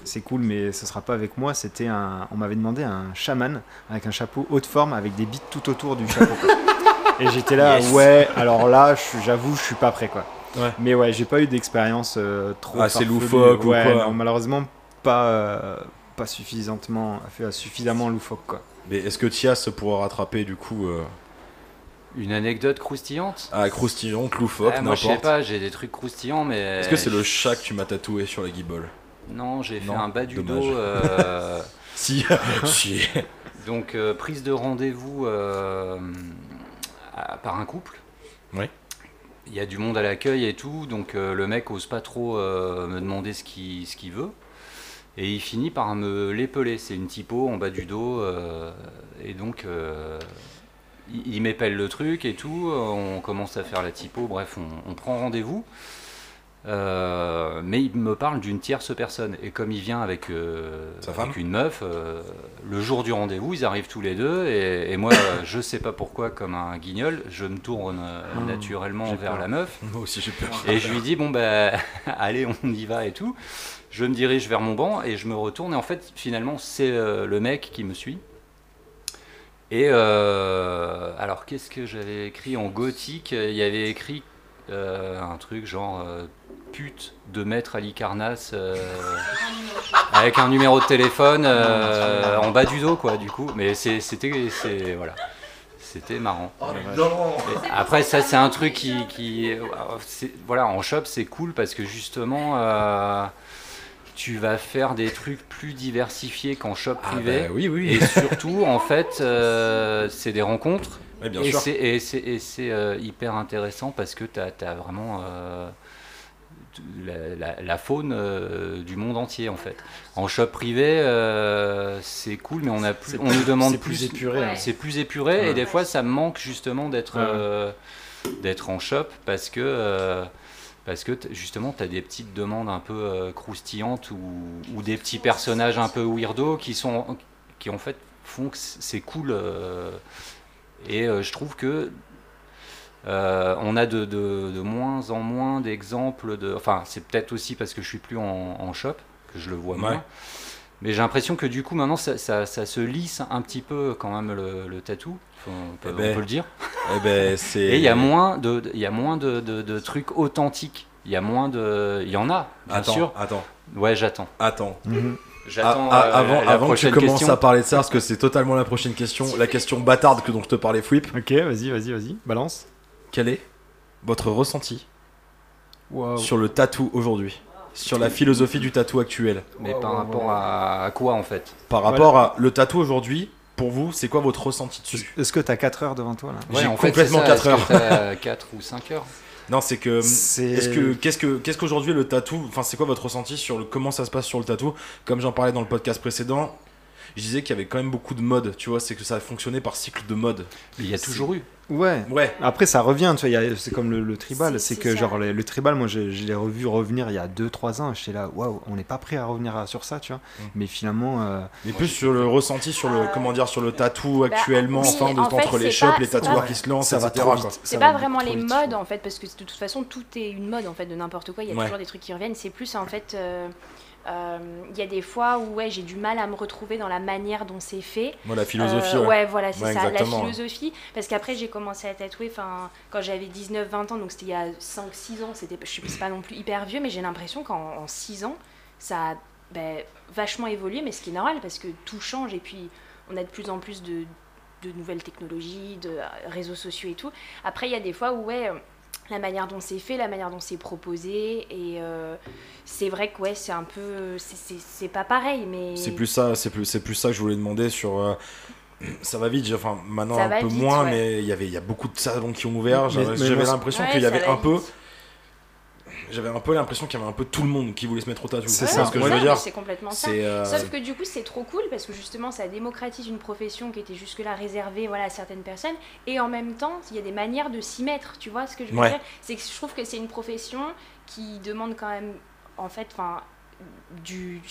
c'est cool, mais ce sera pas avec moi. C'était on m'avait demandé un chaman avec un chapeau haute forme avec des bites tout autour du chapeau. Et j'étais là, alors là j'avoue je suis pas prêt, quoi. Ouais. Mais ouais, j'ai pas eu d'expérience trop farfelue. C'est loufoque ou quoi. Non, malheureusement pas suffisamment loufoque, quoi. Mais est-ce que Thias pourra rattraper du coup une anecdote croustillante? Ah, croustillante, loufoque, n'importe. Moi je sais pas, j'ai des trucs croustillants, mais... Est-ce que c'est le chat que tu m'as tatoué sur la guibole? Non, j'ai fait un bas du dos. Si. Donc prise de rendez-vous par un couple. Oui. Il y a du monde à l'accueil et tout, donc le mec ose pas trop me demander ce qu'il veut. Et il finit par me l'épeler, c'est une typo en bas du dos, et donc il m'épelle le truc et tout, on commence à faire la typo, bref, on prend rendez-vous, mais il me parle d'une tierce personne, et comme il vient avec une meuf, le jour du rendez-vous, ils arrivent tous les deux, et moi, je sais pas pourquoi, comme un guignol, je me tourne naturellement vers la meuf, moi aussi, j'ai peur. Et je lui dis, allez, on y va et tout. Je me dirige vers mon banc et je me retourne, et en fait, finalement, c'est le mec qui me suit, Et alors, qu'est-ce que j'avais écrit en gothique? Il y avait écrit un truc genre pute de maître Halicarnasse avec un numéro de téléphone en bas du dos, quoi, du coup. Mais c'était voilà. C'était marrant. Oh, après ça c'est un truc qui voilà, en shop c'est cool parce que justement tu vas faire des trucs plus diversifiés qu'en shop privé. Ah bah, oui. Et surtout en fait c'est des rencontres, oui, bien sûr. Et c'est hyper intéressant parce que t'as vraiment la faune du monde entier en fait. En shop privé, c'est cool, mais on nous demande plus. C'est plus épuré. Ouais. C'est plus épuré, ouais. Et des fois, ça me manque justement d'être d'être en shop parce que justement, t'as des petites demandes un peu croustillantes ou des petits personnages un peu weirdo qui en fait font que c'est cool. Et je trouve que on a de moins en moins d'exemples de... Enfin, c'est peut-être aussi parce que je suis plus en shop, que je le vois moins. Ouais. Mais j'ai l'impression que du coup, maintenant, ça se lisse un petit peu quand même le tatou. On peut le dire. Et il y a moins de trucs authentiques. Il y a moins de... Il y en a, bien sûr. Attends. Ouais, j'attends. J'attends avant que tu commences à parler de ça, parce que c'est totalement la prochaine question. La question bâtarde dont je te parlais, Fwip. Ok, vas-y, balance. Quel est votre ressenti sur le tatou aujourd'hui, sur la philosophie du tatou actuel? Mais par rapport à quoi en fait? Par rapport à le tatou aujourd'hui, pour vous, c'est quoi votre ressenti dessus? Est-ce que t'as 4 heures devant toi là? Ouais, j'ai complètement 4 heures. T'as 4 ou 5 heures. Non, c'est que. Qu'est-ce qu'aujourd'hui le tatou? Enfin, c'est quoi votre ressenti sur comment ça se passe sur le tatou? Comme j'en parlais dans le podcast précédent, je disais qu'il y avait quand même beaucoup de modes, tu vois, c'est que ça a fonctionné par cycle de mode. Mais il y a toujours eu. Ouais. Après, ça revient, tu vois, c'est comme le tribal, c'est que ça. Genre le tribal, moi je l'ai revu revenir il y a 2-3 ans, j'étais là, waouh, on n'est pas prêt à revenir sur ça, tu vois, mais finalement. Mais plus sur le ressenti, sur le, comment dire, sur le tatou actuellement, oui, enfin, en fait, entre les shops, les tatoueurs qui se lancent, ça va trop vite. C'est pas vraiment les modes en fait, parce que de toute façon, tout est une mode en fait, de n'importe quoi, il y a toujours des trucs qui reviennent, c'est plus en fait. Il y a des fois où j'ai du mal à me retrouver dans la manière dont c'est fait. La philosophie. Voilà, c'est ça, la philosophie. Parce qu'après, j'ai commencé à tatouer quand j'avais 19-20 ans, donc c'était il y a 5-6 ans. Je ne suis pas non plus hyper vieux, mais j'ai l'impression qu'en 6 ans, ça a vachement évolué, mais ce qui est normal parce que tout change et puis on a de plus en plus de nouvelles technologies, de réseaux sociaux et tout. Après, il y a des fois où... la manière dont c'est fait, la manière dont c'est proposé, et c'est vrai que c'est un peu, c'est pas pareil, mais c'est plus ça que je voulais demander sur. Ça va vite, enfin maintenant un peu moins, mais il y a beaucoup de salons qui ont ouvert. J'avais l'impression qu'il y avait un peu. J'avais un peu l'impression qu'il y avait un peu tout le monde qui voulait se mettre au tatou. C'est ça, ce que je veux dire. C'est complètement ça. Sauf que du coup, c'est trop cool parce que justement, ça démocratise une profession qui était jusque-là réservée à certaines personnes. Et en même temps, il y a des manières de s'y mettre. Tu vois ce que je veux dire? C'est que je trouve que c'est une profession qui demande quand même, en fait, du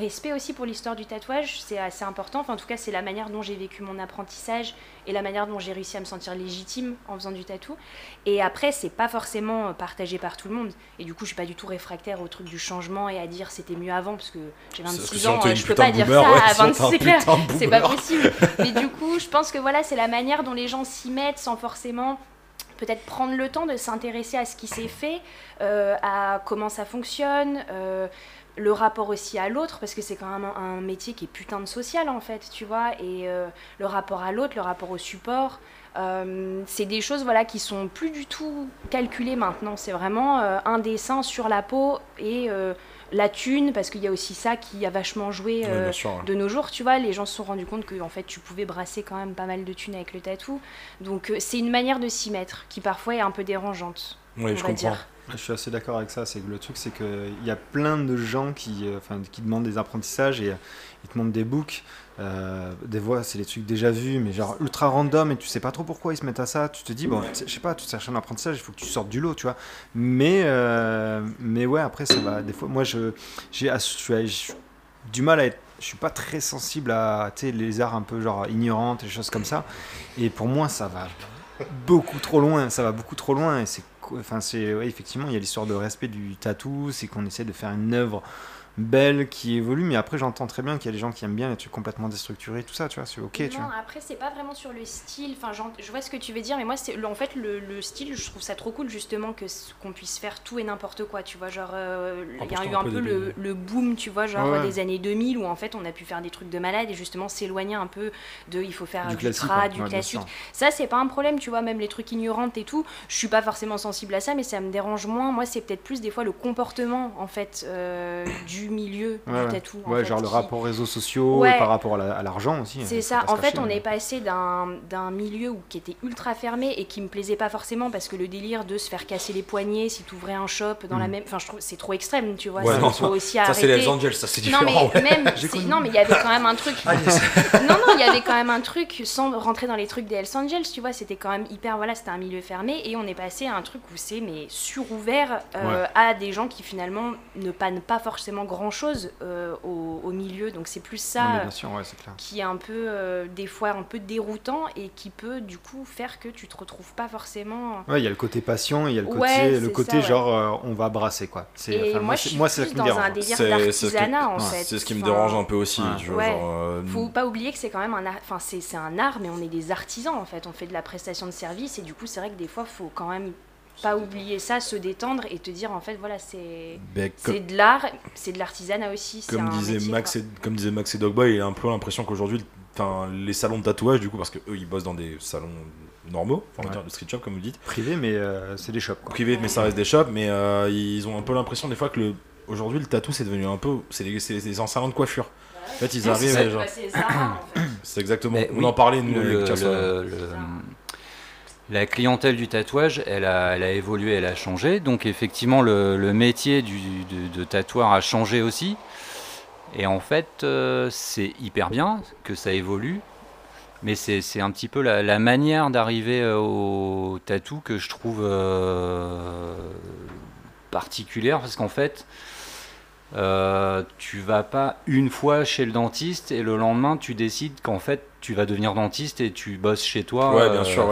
respect aussi pour l'histoire du tatouage. C'est assez important. En tout cas, c'est la manière dont j'ai vécu mon apprentissage et la manière dont j'ai réussi à me sentir légitime en faisant du tatou. Et après, c'est pas forcément partagé par tout le monde. Et du coup, je suis pas du tout réfractaire au truc du changement et à dire c'était mieux avant, parce que j'ai 26 ans, je peux pas dire ça à 26, c'est pas possible. Mais du coup, je pense que c'est la manière dont les gens s'y mettent sans forcément peut-être prendre le temps de s'intéresser à ce qui s'est fait, à comment ça fonctionne... le rapport aussi à l'autre, parce que c'est quand même un métier qui est putain de social en fait, tu vois, et le rapport à l'autre, le rapport au support, c'est des choses qui sont plus du tout calculées maintenant, c'est vraiment un dessin sur la peau et la thune, parce qu'il y a aussi ça qui a vachement joué de nos jours, tu vois, les gens se sont rendus compte que en fait tu pouvais brasser quand même pas mal de thunes avec le tatou, donc c'est une manière de s'y mettre qui parfois est un peu dérangeante, on va dire. Je suis assez d'accord avec ça, c'est que le truc c'est qu'il y a plein de gens qui demandent des apprentissages et ils te montrent des books, des voix, c'est des trucs déjà vus mais genre ultra random et tu sais pas trop pourquoi ils se mettent à ça, tu te dis je sais pas, tu cherches un apprentissage, il faut que tu sortes du lot, tu vois, mais après ça va, des fois moi j'ai du mal à être, je suis pas très sensible à les arts un peu genre ignorantes et des choses comme ça, et pour moi ça va beaucoup trop loin et c'est effectivement il y a l'histoire de respect du tatou, c'est qu'on essaie de faire une œuvre belle qui évolue, mais après j'entends très bien qu'il y a des gens qui aiment bien les trucs complètement déstructurés, tout ça, tu vois, c'est ok. Non, tu vois. Après c'est pas vraiment sur le style, enfin je vois ce que tu veux dire, mais moi c'est, en fait le style, je trouve ça trop cool justement que, qu'on puisse faire tout et n'importe quoi, tu vois, genre il y a eu un peu le boom, tu vois, genre des années 2000 où en fait on a pu faire des trucs de malade et justement s'éloigner un peu de, il faut faire du trad, du classique, ça c'est pas un problème, tu vois, même les trucs ignorantes et tout, je suis pas forcément sensible à ça, mais ça me dérange moins, moi c'est peut-être plus des fois le comportement en fait du milieu du tatou. Ouais, en fait, genre le rapport aux réseaux sociaux et par rapport à l'argent aussi. C'est ça. En fait, on est passé d'un milieu qui était ultra fermé et qui me plaisait pas forcément parce que le délire de se faire casser les poignets si tu ouvrais un shop dans la même. Enfin, je trouve c'est trop extrême, tu vois. Ouais, non, faut aussi arrêter. Ça, c'est les Angels, ça, c'est différent. Non, mais il y avait quand même un truc. Il y avait quand même un truc sans rentrer dans les trucs des Hells Angels, tu vois. C'était quand même hyper. Voilà, c'était un milieu fermé et on est passé à un truc où c'est mais surouvert à des gens qui finalement ne pannent pas forcément grand chose au milieu, donc c'est plus ça qui est un peu des fois un peu déroutant et qui peut du coup faire que tu te retrouves pas forcément. Ouais, il y a le côté passion, il y a le côté genre on va brasser quoi. C'est, moi c'est, je suis dans un délire d'artisanat en fait. C'est ce qui me dérange un peu aussi. Faut pas oublier que c'est quand même un art, enfin c'est un art, mais on est des artisans en fait. On fait de la prestation de service et du coup c'est vrai que des fois faut quand même pas oublier ça, se détendre et te dire en fait voilà c'est de l'art, c'est de l'artisanat aussi. Comme disait Max et Dogboy, il a un peu l'impression qu'aujourd'hui les salons de tatouage du coup parce que eux ils bossent dans des salons normaux, de street shop comme vous dites. Privé mais c'est des shops quoi. Privé mais ça reste des shops, mais ils ont un peu l'impression des fois que aujourd'hui le tatou c'est devenu un peu, c'est des salons de coiffure. En fait ils arrivent genre... c'est exactement, mais on en parlait nous avec la clientèle du tatouage, elle a évolué, elle a changé. Donc effectivement, le métier de tatoueur a changé aussi. Et en fait, c'est hyper bien que ça évolue. Mais c'est un petit peu la manière d'arriver au tatou que je trouve particulière. Parce qu'en fait, tu vas pas une fois chez le dentiste et le lendemain, tu décides qu'en fait, tu vas devenir dentiste et tu bosses chez toi. Ouais, bien sûr.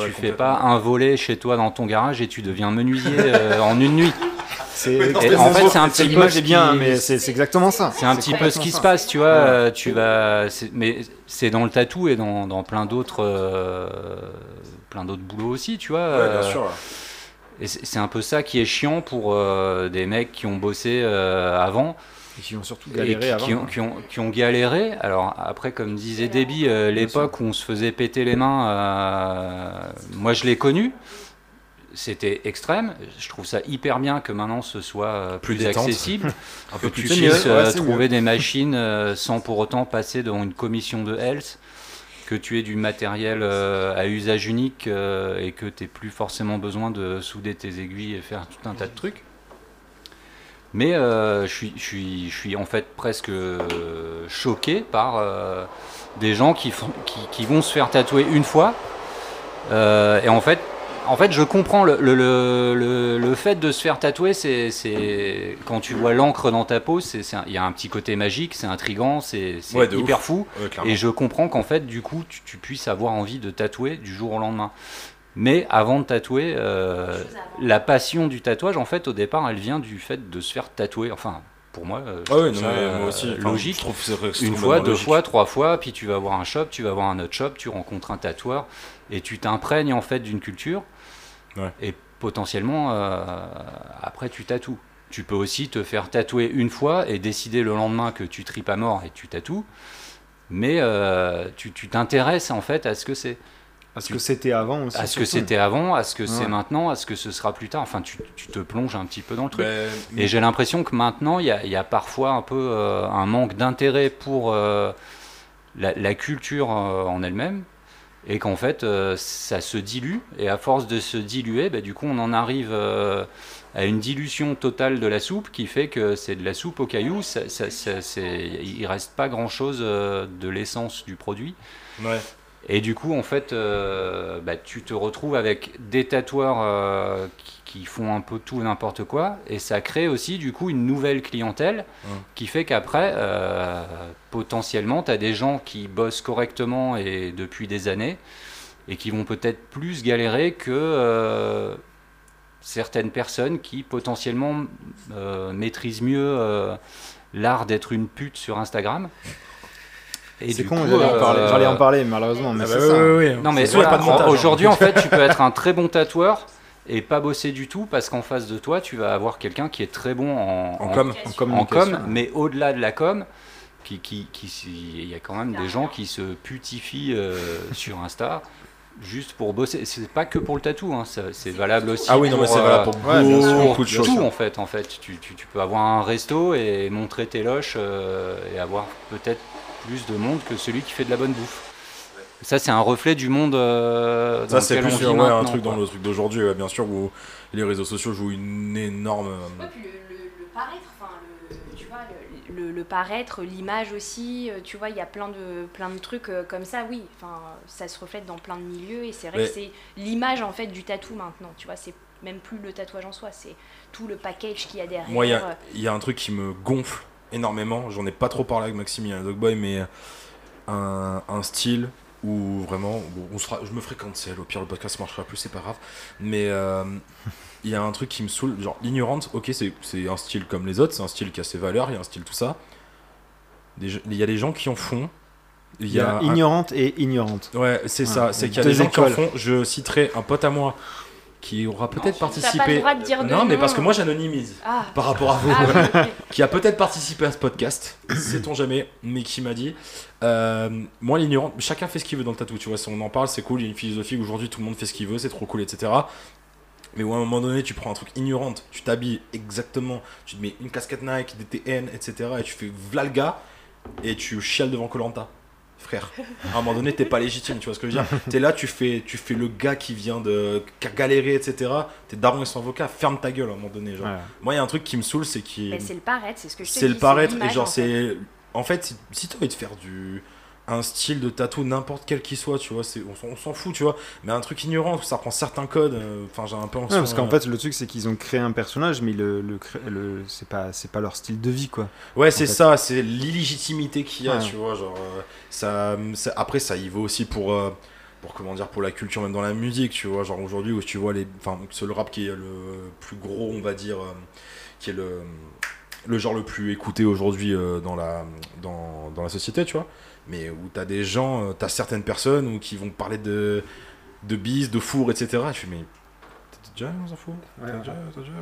Tu fais pas un volet chez toi dans ton garage et tu deviens menuisier en une nuit. C'est un petit peu. C'est exactement ça. C'est un petit peu ce qui se passe, tu vois. Ouais. Mais c'est dans le tatou et dans plein d'autres boulots aussi, tu vois. Ouais, bien sûr. Et c'est un peu ça qui est chiant pour des mecs qui ont bossé avant. Et qui ont surtout galéré avant. Qui ont galéré. Alors après, comme disait Déby, l'époque où on se faisait péter les mains, moi je l'ai connu, c'était extrême. Je trouve ça hyper bien que maintenant ce soit plus accessible, que tu puisses trouver des machines sans pour autant passer dans une commission de health, que tu aies du matériel à usage unique et que tu n'aies plus forcément besoin de souder tes aiguilles et faire tout un tas de trucs. Mais je suis en fait presque choqué par des gens qui vont se faire tatouer une fois. Et en fait, je comprends le fait de se faire tatouer. C'est quand tu vois l'encre dans ta peau, il y a un petit côté magique, c'est intriguant, c'est hyper fou. Et je comprends qu'en fait, du coup, tu puisses avoir envie de tatouer du jour au lendemain. Mais avant de tatouer, la passion du tatouage, en fait, au départ, elle vient du fait de se faire tatouer. Enfin, pour moi, moi aussi, logique. Une fois, deux fois, trois fois, puis tu vas voir un shop, tu vas voir un autre shop, tu rencontres un tatoueur et tu t'imprègnes en fait d'une culture. Ouais. Et potentiellement, après, tu tatoues. Tu peux aussi te faire tatouer une fois et décider le lendemain que tu tripes à mort et tu tatoues. Mais tu t'intéresses en fait à ce que c'est. À ce que c'était avant aussi. À ce que c'était avant, à ce que c'est maintenant, à ce que ce sera plus tard. Enfin, tu te plonges un petit peu dans le truc. Mais j'ai l'impression que maintenant, il y a parfois un peu un manque d'intérêt pour la culture en elle-même. Et qu'en fait, ça se dilue. Et à force de se diluer, du coup, on en arrive à une dilution totale de la soupe qui fait que c'est de la soupe aux cailloux. Il ne reste pas grand-chose de l'essence du produit. Ouais. Et du coup, en fait, tu te retrouves avec des tatoueurs qui font un peu tout et n'importe quoi. Et ça crée aussi, du coup, une nouvelle clientèle qui fait qu'après, potentiellement, tu as des gens qui bossent correctement et depuis des années et qui vont peut-être plus galérer que certaines personnes qui, potentiellement, maîtrisent mieux l'art d'être une pute sur Instagram. Et c'est con, j'allais en parler malheureusement. Mais c'est ça. Aujourd'hui, en fait, tu peux être un très bon tatoueur et pas bosser du tout parce qu'en face de toi, tu vas avoir quelqu'un qui est très bon en com, mais au-delà de la com, il y a quand même des gens qui se putifient sur Insta. Juste pour bosser, c'est pas que pour le tatou, hein. C'est valable aussi. Ah oui, non, mais c'est valable pour beaucoup de choses. Tout en fait. Tu peux avoir un resto et montrer tes loches et avoir peut-être plus de monde que celui qui fait de la bonne bouffe. Ça, c'est un reflet du monde. Ça, c'est plus un truc dans le truc d'aujourd'hui, bien sûr, où les réseaux sociaux jouent une énorme. Ouais, puis le paraître, enfin, tu vois, le paraître, l'image aussi, tu vois, il y a plein de trucs comme ça, oui, enfin, ça se reflète dans plein de milieux et c'est vrai que c'est l'image en fait du tatou maintenant, tu vois, c'est même plus le tatouage en soi, c'est tout le package qu'il y a derrière. Moi, il y a un truc qui me gonfle énormément, j'en ai pas trop parlé avec Maximilien Dogboy, mais un style où vraiment, bon, je me ferai cancel, au pire le podcast marchera plus, c'est pas grave, mais... il y a un truc qui me saoule, genre l'ignorance, ok, c'est un style comme les autres, c'est un style qui a ses valeurs, il y a un style tout ça. Il y a les gens qui en font. Il y a ignorante et ignorante. Ouais, c'est ça, c'est qu'il y a des gens qui en font. Je citerai un pote à moi qui aura peut-être participé. T'as pas le droit de dire non, mais parce que moi j'anonymise par rapport à vous. Ah, qui a peut-être participé à ce podcast, sait-on jamais, mais qui m'a dit moi l'ignorante, chacun fait ce qu'il veut dans le tatou, tu vois, si on en parle, c'est cool, il y a une philosophie où aujourd'hui tout le monde fait ce qu'il veut, c'est trop cool, etc. Mais où à un moment donné, tu prends un truc ignorante, tu t'habilles exactement, tu te mets une casquette Nike, des TN, etc. Et tu fais v'là le gars et tu chiales devant Koh-Lanta, frère. À un moment donné, t'es pas légitime, tu vois ce que je veux dire. T'es là, tu fais le gars qui a galéré, etc. T'es daron et son avocat, ferme ta gueule à un moment donné. Genre. Ouais. Moi, il y a un truc qui me saoule, c'est qui. Mais c'est le paraître, c'est ce que je te dis. C'est le paraître et genre, c'est. En fait, si t'as envie de faire un style de tatou n'importe quel qui soit, tu vois, on s'en fout, tu vois, mais un truc ignorant, ça prend certains codes, enfin j'ai un peu l'impression... parce qu'en fait le truc c'est qu'ils ont créé un personnage mais le c'est pas leur style de vie, quoi. Ouais, c'est ça, c'est l'illégitimité qu'il y a, tu vois, genre ça après ça y va aussi pour comment dire, pour la culture, même dans la musique, tu vois, genre aujourd'hui où tu vois c'est le rap qui est le plus gros, on va dire, qui est le genre le plus écouté aujourd'hui dans la société, tu vois. Mais où t'as des gens, t'as certaines personnes où qui vont parler de bises, de fours, etc. Je fais, mais t'es déjà dans un four ? T'as déjà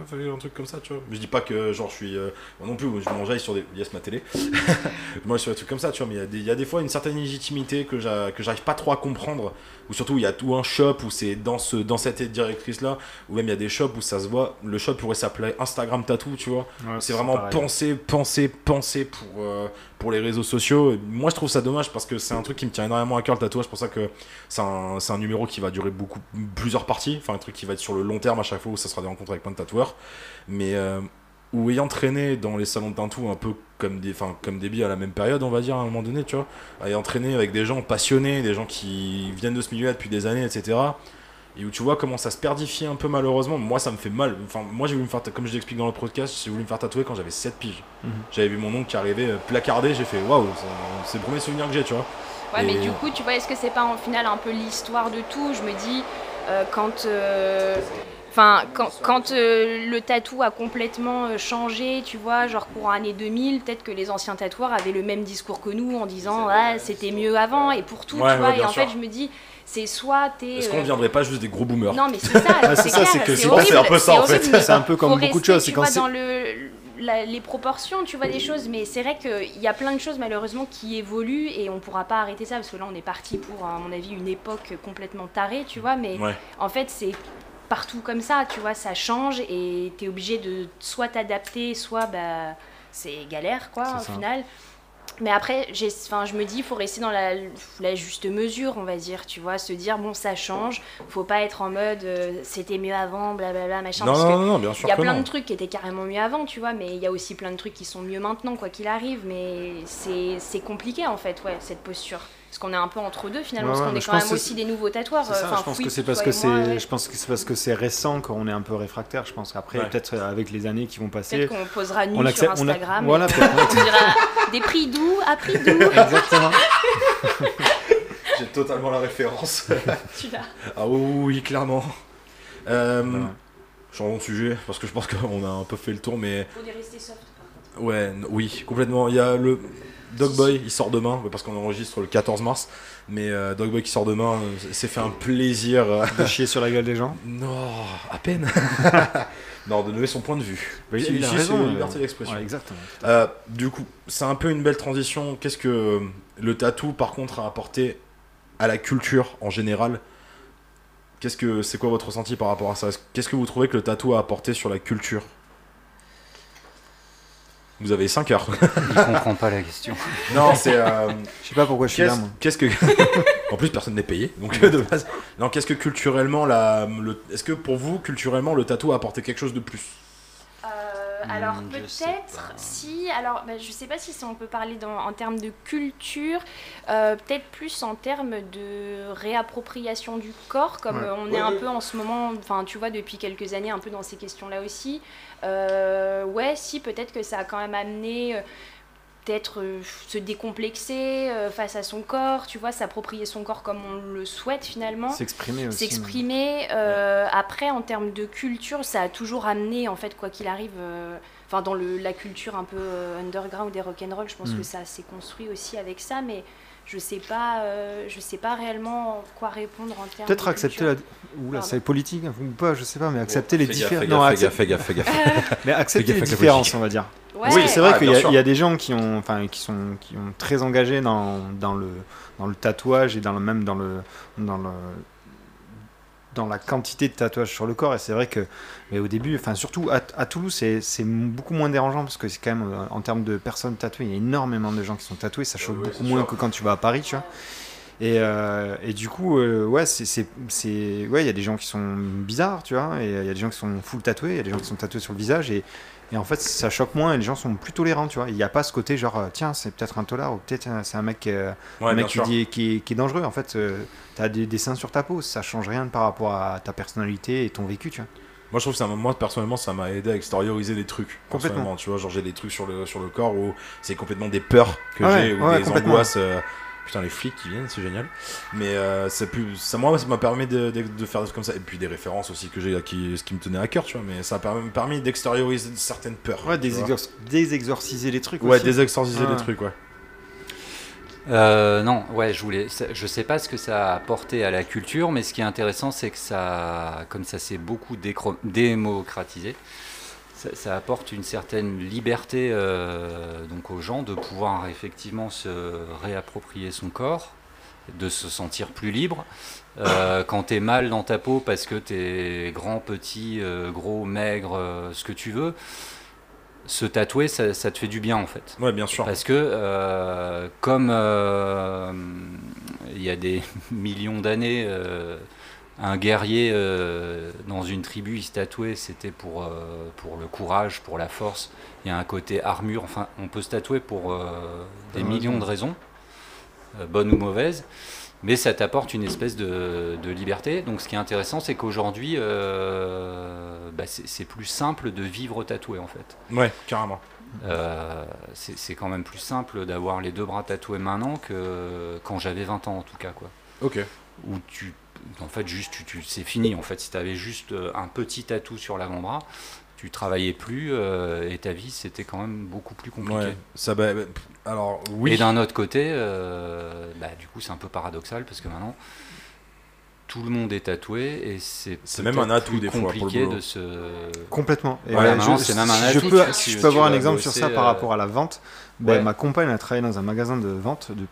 fait un truc comme ça, tu vois. Mais je dis pas que genre je suis. Moi non plus, je m'enjaille sur des. Yes, ma télé. Moi je suis sur des trucs comme ça, tu vois. Mais il y a des fois une certaine légitimité que j'arrive pas trop à comprendre. Ou surtout, il y a tout un shop où c'est dans cette directrice-là. Ou même il y a des shops où ça se voit. Le shop pourrait s'appeler Instagram Tattoo, tu vois. Ouais, c'est vraiment penser pour les réseaux sociaux. Et moi, je trouve ça dommage parce que c'est un truc qui me tient énormément à cœur, le tatouage. C'est pour ça que c'est un numéro qui va durer plusieurs parties. Enfin, un truc qui va être sur le long terme à chaque fois où ça sera des rencontres avec plein de tatoueurs. Mais où ayant traîné dans les salons de tatou un peu comme des billes à la même période, on va dire, à un moment donné, tu vois, ayant traîné avec des gens passionnés, des gens qui viennent de ce milieu-là depuis des années, etc. Et où tu vois comment ça se perdifie un peu, malheureusement. Moi, ça me fait mal. Enfin, moi, j'ai voulu me faire, comme je l'explique dans le podcast, j'ai voulu me faire tatouer quand j'avais 7 piges. Mm-hmm. J'avais vu mon oncle qui arrivait placardé, j'ai fait waouh, c'est le premier souvenir que j'ai, tu vois. Ouais, mais du coup, tu vois, est-ce que c'est pas en final un peu l'histoire de tout ? Je me dis, quand le tatou a complètement changé, tu vois, genre courant année 2000, peut-être que les anciens tatoueurs avaient le même discours que nous en disant ah, c'était mieux avant et pour tout, ouais, tu vois. Ouais, et en fait, je me dis, c'est soit t'es. Est-ce qu'on ne viendrait pas juste des gros boomers ? Non, mais c'est ça. c'est un peu ça, en fait. C'est un peu comme beaucoup de choses. C'est quand c'est dans les proportions, tu vois, des choses, mais c'est vrai qu'il y a plein de choses malheureusement qui évoluent et on pourra pas arrêter ça parce que là on est parti pour, à mon avis, une époque complètement tarée, tu vois, mais ouais. En fait c'est partout comme ça, tu vois, ça change et t'es obligé de soit t'adapter, soit bah, c'est galère, quoi, au final. Mais après, je me dis, il faut rester dans la juste mesure, on va dire, tu vois, se dire, bon, ça change, faut pas être en mode, c'était mieux avant, blablabla, machin. Non, bien sûr. Il y a plein de trucs qui étaient carrément mieux avant, tu vois, mais il y a aussi plein de trucs qui sont mieux maintenant, quoi qu'il arrive, mais c'est compliqué, en fait, ouais, cette posture. Parce qu'on est un peu entre deux, finalement, parce qu'on est quand même aussi des nouveaux tatoueurs. Je pense que c'est parce que c'est récent qu'on est un peu réfractaire, je pense. Après, peut-être avec les années qui vont passer... Peut-être qu'on posera nu sur Instagram. Voilà, peut-être. On dira des prix doux, à prix doux. Exactement. J'ai totalement la référence. Tu l'as. Ah oui, clairement. Changeons de sujet, parce que je pense qu'on a un peu fait le tour, mais... Faut les rester soft, par contre. Ouais, oui, complètement. Il y a le Dogboy, il sort demain, parce qu'on enregistre le 14 mars. Mais Dogboy qui sort demain, s'est fait un plaisir. De chier sur la gueule des gens ? Non, à peine. Non, de lever son point de vue. Bah, il a raison, la liberté d'expression. Ouais, exactement. Du coup, c'est un peu une belle transition. Qu'est-ce que le tatou, par contre, a apporté à la culture en général ? C'est quoi votre ressenti par rapport à ça ? Qu'est-ce que vous trouvez que le tatou a apporté sur la culture ? Vous avez 5 heures. Je comprends pas la question. Non, c'est. Je sais pas pourquoi je suis là, moi. Qu'est-ce que. En plus, personne n'est payé, donc de base. Non, qu'est-ce que culturellement, est-ce que pour vous, culturellement, le tatou a apporté quelque chose de plus ? Alors peut-être si, alors bah, je sais pas si on peut parler en termes de culture, peut-être plus en termes de réappropriation du corps, comme on est un peu en ce moment, enfin tu vois depuis quelques années un peu dans ces questions-là aussi. Ouais, si peut-être que ça a quand même amené peut-être se décomplexer face à son corps, tu vois, s'approprier son corps comme on le souhaite finalement. S'exprimer aussi. S'exprimer. Après, en termes de culture, ça a toujours amené, en fait, quoi qu'il arrive, enfin, dans la culture un peu underground et rock'n'roll, je pense que ça s'est construit aussi avec ça, mais je sais pas réellement quoi répondre en termes. Peut-être accepter Oula, c'est politique ou pas, je sais pas, mais accepter les différences. Non, gaffe. Mais accepter les différences, on va dire. Ouais. Oui, c'est vrai qu'il y a des gens qui sont très engagés dans le tatouage et dans la quantité de tatouages sur le corps, et c'est vrai que au début, enfin surtout à Toulouse, c'est beaucoup moins dérangeant parce que c'est quand même en termes de personnes tatouées, il y a énormément de gens qui sont tatoués, ça choque beaucoup moins que quand tu vas à Paris, tu vois. Et du coup, il y a des gens qui sont bizarres, tu vois, et il y a des gens qui sont full tatoués, il y a des gens qui sont tatoués sur le visage, et en fait ça choque moins et les gens sont plus tolérants, tu vois. Il n'y a pas ce côté genre tiens c'est peut-être un tolard ou peut-être c'est un mec, qui est dangereux. En fait t'as des dessins sur ta peau, ça change rien par rapport à ta personnalité et ton vécu, tu vois. Moi je trouve que moi personnellement ça m'a aidé à extérioriser des trucs complètement, tu vois, genre j'ai des trucs sur le corps où c'est complètement des peurs que j'ai ou des angoisses. Putain, les flics qui viennent, c'est génial. Mais moi, ça m'a permis de faire des trucs comme ça. Et puis des références aussi que j'ai, ce qui me tenait à cœur, tu vois. Mais ça m'a permis d'extérioriser certaines peurs. Ouais, désexorciser les trucs. Ouais, aussi. Désexorciser les trucs, ouais. Non, ouais, je sais pas ce que ça a apporté à la culture, mais ce qui est intéressant, c'est que ça, comme ça s'est beaucoup démocratisé, ça apporte une certaine liberté donc aux gens de pouvoir effectivement se réapproprier son corps, de se sentir plus libre. Quand t'es mal dans ta peau parce que t'es grand, petit, gros, maigre, ce que tu veux, se tatouer, ça te fait du bien en fait. Ouais, bien sûr. Parce que comme il y a des millions d'années... un guerrier dans une tribu, il se tatouait, c'était pour le courage, pour la force. Il y a un côté armure, enfin, on peut se tatouer pour des millions de raisons, bonnes ou mauvaises, mais ça t'apporte une espèce de liberté. Donc ce qui est intéressant, c'est qu'aujourd'hui, c'est plus simple de vivre tatoué, en fait. Ouais, carrément. C'est quand même plus simple d'avoir les deux bras tatoués maintenant que quand j'avais 20 ans, en tout cas, quoi. Ok. Où en fait, juste, c'est fini. En fait, si tu avais juste un petit tatou sur l'avant-bras, tu travaillais plus et ta vie, c'était quand même beaucoup plus compliqué. Ouais, alors, oui. Et d'un autre côté, du coup, c'est un peu paradoxal parce que maintenant, tout le monde est tatoué et c'est même un atout des fois. C'est compliqué de se. Complètement. Et voilà, c'est même un atout. Si je peux avoir un exemple sur ça par rapport à la vente. Ma compagne a travaillé dans un magasin de vente de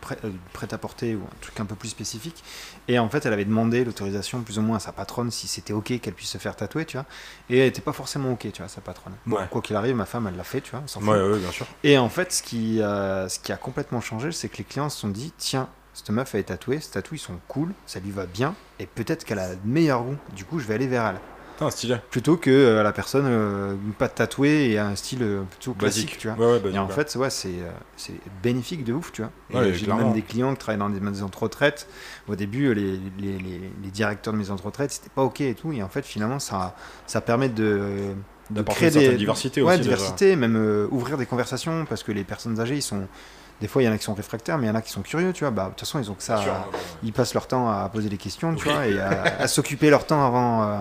prêt-à-porter ou un truc un peu plus spécifique, et en fait elle avait demandé l'autorisation plus ou moins à sa patronne si c'était ok qu'elle puisse se faire tatouer, tu vois, et elle était pas forcément ok, tu vois, sa patronne. Bon, quoi qu'il arrive, ma femme elle l'a fait, tu vois, sans faute. Ouais, bien sûr. Et en fait ce qui a complètement changé, c'est que les clients se sont dit tiens, cette meuf elle est tatouée, ces tatous ils sont cool, ça lui va bien, et peut-être qu'elle a le meilleur goût, du coup je vais aller vers elle. Ah, stylé. Plutôt que la personne pas tatouée et un style plutôt classique, tu vois. Basique, et en fait, c'est bénéfique de ouf, tu vois. Ouais, j'ai même des clients qui travaillent dans des maisons de retraite. Au début, les directeurs de maisons de retraite, c'était pas ok et tout. Et en fait, finalement, ça permet de créer une certaine diversité, même ouvrir des conversations, parce que les personnes âgées, ils sont Des fois, il y en a qui sont réfractaires, mais il y en a qui sont curieux, tu vois. Bah, de toute façon, ils ont que ça. Sûr, ils passent leur temps à poser des questions, tu vois, et à s'occuper leur temps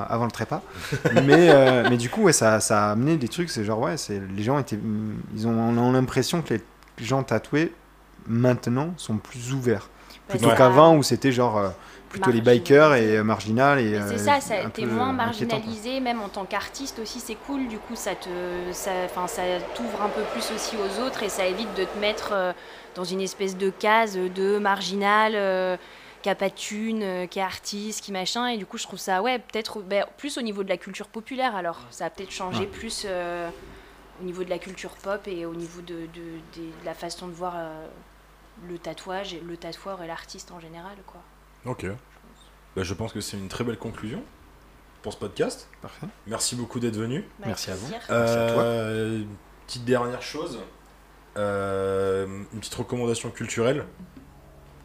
avant le trépas. Mais du coup, ouais, ça a amené des trucs. C'est genre, ouais, les gens étaient. On a l'impression que les gens tatoués, maintenant, sont plus ouverts. Plutôt qu'avant, où c'était genre. Plutôt les bikers et marginal. Et c'est ça a été moins marginalisé, même en tant qu'artiste aussi, c'est cool. Du coup, ça t'ouvre un peu plus aussi aux autres et ça évite de te mettre dans une espèce de case de marginal, qui a pas de thune, qui est artiste, qui machin. Et du coup, je trouve ça, ouais, peut-être plus au niveau de la culture populaire. Alors, ça a peut-être changé plus au niveau de la culture pop et au niveau de la façon de voir le tatouage, le tatoueur et l'artiste en général, quoi. Ok, je pense que c'est une très belle conclusion pour ce podcast. Parfait. Merci beaucoup d'être venu. Merci à vous. Merci à toi. Petite dernière chose, une petite recommandation culturelle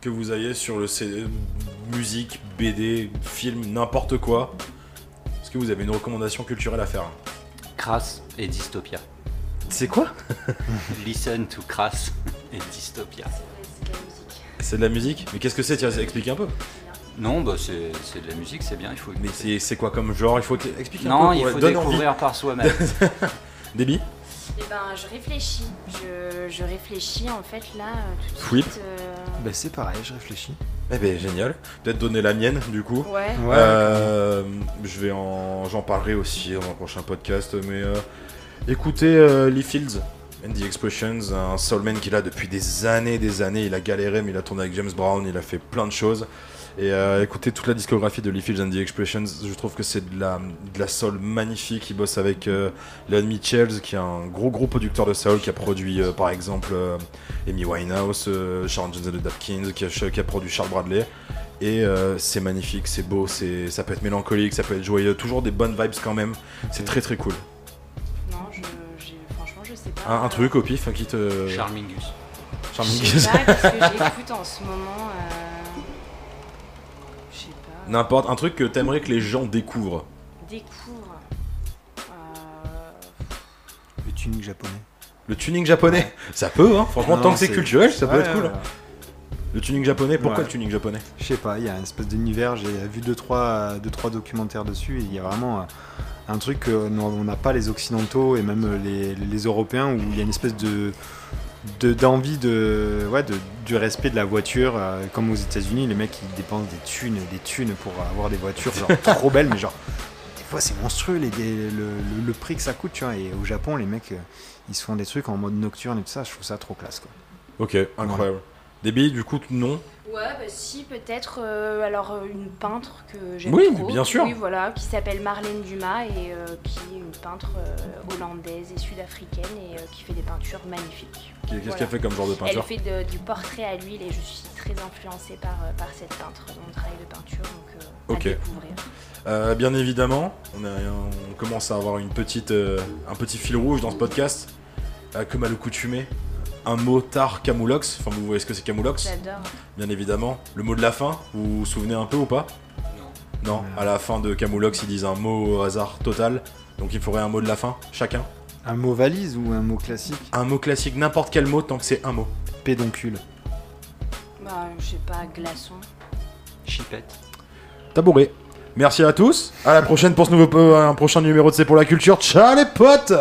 que vous ayez sur le CD, musique, BD, film, n'importe quoi. Est-ce que vous avez une recommandation culturelle à faire? Crass et Dystopia. C'est quoi? Listen to Crass et Dystopia. C'est de la musique? Mais qu'est-ce que c'est? Tiens, explique un peu. Non, bah c'est de la musique, c'est bien, il faut... Mais c'est quoi comme genre? Il faut expliquer un peu. Non, il faut découvrir par soi-même. Déby? Eh ben, je réfléchis. Je réfléchis, en fait, là, tout de suite. Bah, c'est pareil, je réfléchis. Eh ben, génial. Peut-être donner la mienne, du coup. Ouais. J'en parlerai aussi dans un prochain podcast, mais... écoutez Lee Fields. And the Expressions, un soulman qu'il a depuis des années, il a galéré mais il a tourné avec James Brown, il a fait plein de choses et écoutez toute la discographie de Lee Fields and the Expressions, je trouve que c'est de la soul magnifique. Il bosse avec Leon Michels qui est un gros producteur de soul, qui a produit par exemple Amy Winehouse, Sharon Jones de Duncan, qui a produit Charles Bradley et c'est magnifique, c'est beau, ça peut être mélancolique, ça peut être joyeux, toujours des bonnes vibes quand même, c'est très très cool. Un truc au pif qui te... Charmingus. Je sais pas, parce que j'écoute en ce moment... Je sais pas... N'importe, un truc que t'aimerais que les gens découvrent. Le tuning japonais. Le tuning japonais? Ça peut, hein, franchement, tant que c'est culturel, ça peut être cool. Le tuning japonais, pourquoi le tuning japonais? Je sais pas, il y a une espèce d'univers, j'ai vu 2-3 documentaires dessus, et il y a vraiment... un truc qu'on n'a pas les occidentaux et même les européens, où il y a une espèce d'envie du respect de la voiture, comme aux États-Unis les mecs ils dépensent des thunes pour avoir des voitures genre trop belles, mais genre des fois c'est monstrueux le prix que ça coûte, tu vois. Et au Japon les mecs ils se font des trucs en mode nocturne et tout ça, je trouve ça trop classe, quoi. Ok, incroyable. Ouais. Des billes, du coup, non? Ouais, bah si, peut-être. Alors, une peintre que j'aime trop. Oui, bien sûr. Oui, voilà, qui s'appelle Marlène Dumas et qui est une peintre hollandaise et sud-africaine et qui fait des peintures magnifiques. Qu'est-ce qu'elle fait comme genre de peinture? Elle fait du portrait à l'huile et je suis très influencée par cette peintre dans le travail de peinture, donc à découvrir. Bien évidemment, on commence à avoir un petit fil rouge dans ce podcast, comme à l'accoutumée. Un mot tard camoulox, enfin vous voyez ce que c'est camoulox? J'adore. Bien évidemment. Le mot de la fin, vous vous souvenez un peu ou pas? Non. Non, à la fin de camoulox, ils disent un mot au hasard total. Donc il faudrait un mot de la fin, chacun. Un mot valise ou un mot classique? Un mot classique, n'importe quel mot tant que c'est un mot. Pédoncule. Bah, je sais pas, glaçon. Chipette. Tabouret. Merci à tous, à la prochaine pour un prochain numéro de C'est pour la culture. Ciao les potes!